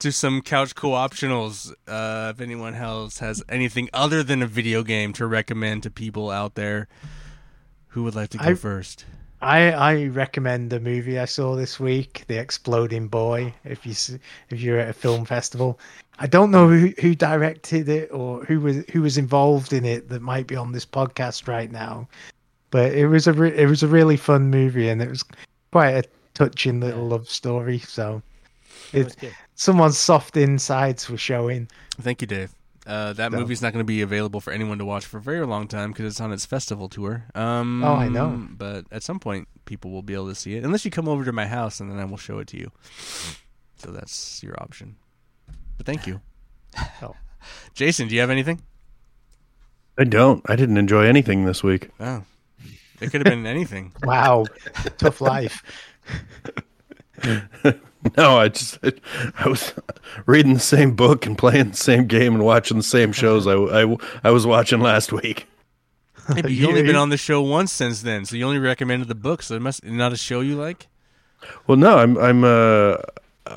to some couch co-optionals. Uh, if anyone else has anything other than a video game to recommend to people out there, who would like to go I, first? I, I recommend the movie I saw this week, The Exploding Boy. If you if you're at a film festival, I don't know who, who directed it or who was who was involved in it that might be on this podcast right now. But it was a re- it was a really fun movie, and it was quite a touching little love story. So, it, someone's soft insides were showing. Thank you, Dave. Uh, that so. movie's not going to be available for anyone to watch for a very long time because it's on its festival tour. Um, oh, I know. But at some point, people will be able to see it. Unless you come over to my house, and then I will show it to you. So that's your option. But thank you. Oh. Jason, do you have anything? I don't. I didn't enjoy anything this week. Oh. It could have been anything. Wow. Tough life. No, I just I, I was reading the same book and playing the same game and watching the same shows I, I, I was watching last week. Hey, but you've only been on the show once since then, so you only recommended the book. So it must not a show you like. Well, no, I'm I'm uh,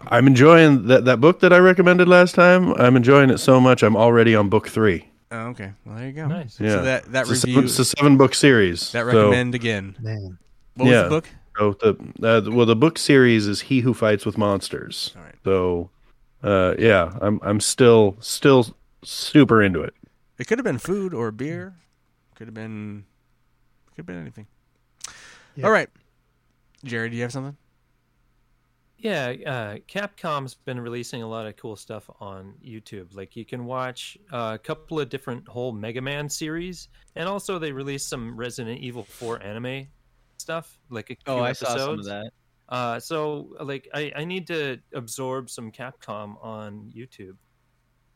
I'm enjoying that that book that I recommended last time. I'm enjoying it so much. I'm already on book three. Oh, okay. Well, there you go. Nice. Yeah. So that that it's review. A, it's a seven book series. That recommend so. again. Man. What was yeah. the book? So the uh, well, the book series is "He Who Fights with Monsters." All right. So, uh, yeah, I'm I'm still still super into it. It could have been food or beer, could have been could have been anything. Yeah. All right, Jared, do you have something? Yeah, uh, Capcom's been releasing a lot of cool stuff on YouTube. Like you can watch uh, a couple of different whole Mega Man series, and also they released some Resident Evil four anime stuff, like a few oh, I episodes. saw some of that. Uh, so, like, I, I need to absorb some Capcom on YouTube.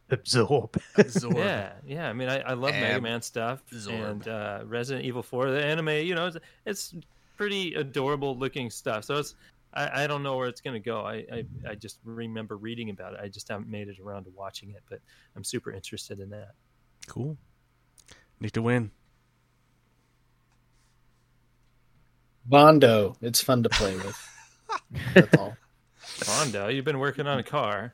Absorb. Absorb. Yeah, yeah. I mean, I, I love Ab- Mega Man stuff absorb. and uh, Resident Evil four. The anime, you know, it's, it's pretty adorable looking stuff. So it's, I, I don't know where it's going to go. I, I, I just remember reading about it. I just haven't made it around to watching it, but I'm super interested in that. Cool. Need to win. Bondo, it's fun to play with. That's all. Bondo, you've been working on a car.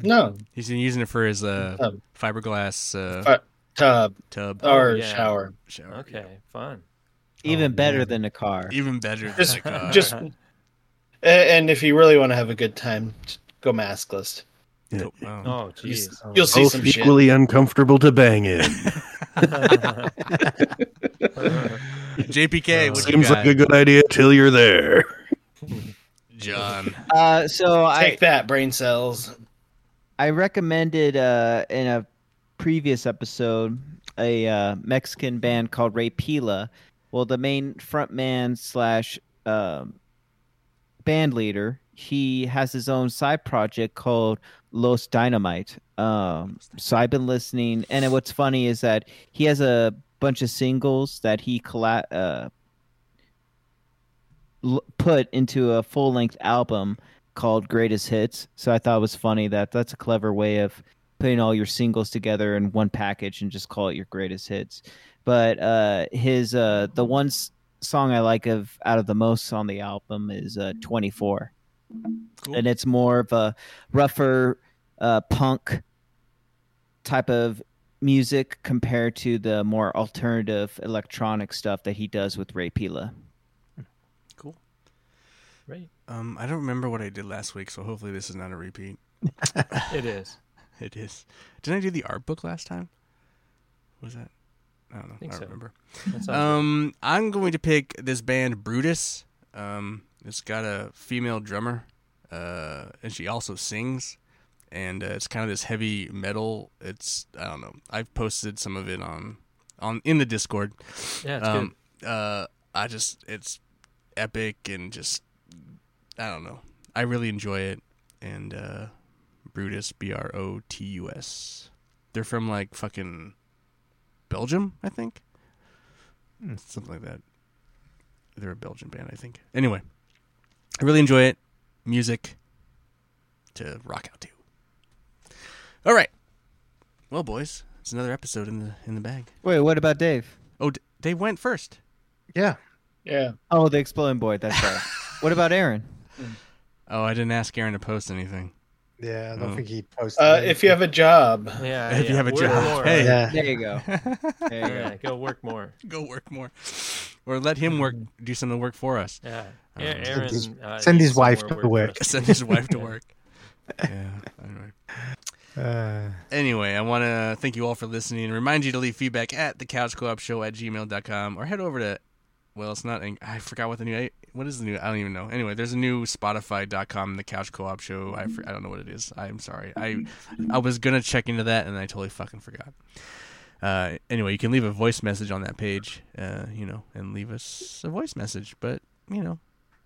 No, he's been using it for his uh, tub. fiberglass uh, uh, tub, tub, or oh, yeah. shower. shower. Okay, yeah. Fun. Even oh, better man. than a car. Even better than just, a car. Just, and if you really want to have a good time, just go maskless. Yeah. Oh, oh geez. You'll, you'll see Both some equally shit. uncomfortable to bang in. J P K, what seems you got? Like a good idea till you're there. John, uh, so take I take that brain cells. I recommended uh, in a previous episode a uh, Mexican band called Rey Pila. Well, the main frontman slash um, band leader, he has his own side project called Los Dynamite. Um, so I've been listening, and what's funny is that he has a bunch of singles that he colla- uh, l- put into a full-length album called Greatest Hits. So I thought it was funny that that's a clever way of putting all your singles together in one package and just call it your Greatest Hits. But uh, his uh, the one s- song I like of out of the most on the album is uh, twenty-four. Cool. And it's more of a rougher uh, punk type of music compared to the more alternative electronic stuff that he does with Rey Pila. Cool. Right. Um, I don't remember what I did last week, so hopefully this is not a repeat. It is. It is. Didn't I do the art book last time? What was that? I don't know. I, think I don't so. remember. Um, I'm going to pick this band Brutus. Um, it's got a female drummer, uh, and she also sings. And uh, it's kind of this heavy metal. It's I don't know. I've posted some of it on, on in the Discord. Yeah, it's um, good. Uh, I just it's epic and just I don't know. I really enjoy it. And uh, Brutus, B R O T U S. They're from like fucking Belgium, I think. Mm. Something like that. They're a Belgian band, I think. Anyway, I really enjoy it. Music to rock out to. All right, well, boys, it's another episode in the in the bag. Wait, what about Dave? Oh, D- Dave went first. Yeah, yeah. Oh, the exploding boy. That's right. What about Aaron? Oh, I didn't ask Aaron to post anything. Yeah, I don't oh. think he posted. Uh, if you have a job. Yeah. If yeah. you have a work job. More. Hey, yeah. There you go. There you yeah, go. Go work more. Go work more, or let him work. Do some of the work for us. Yeah. Um, yeah Aaron, send his, uh, send his wife to work. work. Send his wife to work. Yeah. Anyway. Uh, anyway, I want to thank you all for listening and remind you to leave feedback at the couch co-op show at gmail dot com or head over to well, it's not. I forgot what the new. What is the new? I don't even know. Anyway, there's a new Spotify dot com, the Couch Co-op show. I for, I don't know what it is. I'm sorry. I I was gonna check into that and I totally fucking forgot. Uh, anyway, you can leave a voice message on that page. Uh, you know, and leave us a voice message. But you know,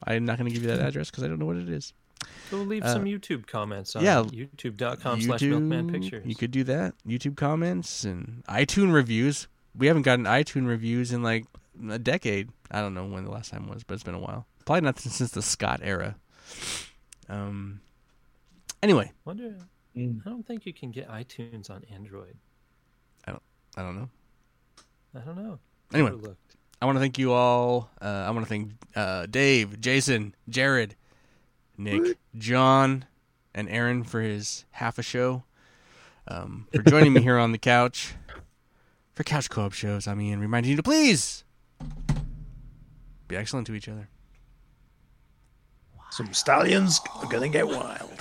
I'm not gonna give you that address because I don't know what it is. We'll leave uh, some YouTube comments on yeah, youtube.com slash milkmanpictures. You could do that. YouTube comments and iTunes reviews. We haven't gotten iTunes reviews in like a decade. I don't know when the last time was, but it's been a while. Probably not since the Scott era. Um. Anyway. Wonder, mm. I don't think you can get iTunes on Android. I don't I don't know. I don't know. Anyway. I want to thank you all. Uh, I want to thank uh, Dave, Jason, Jared, Nick, John, and Aaron for his half a show, um, for joining me here on the couch. For Couch Co-op shows, I'm Ian, reminding you to please be excellent to each other. Some stallions are going to get wild.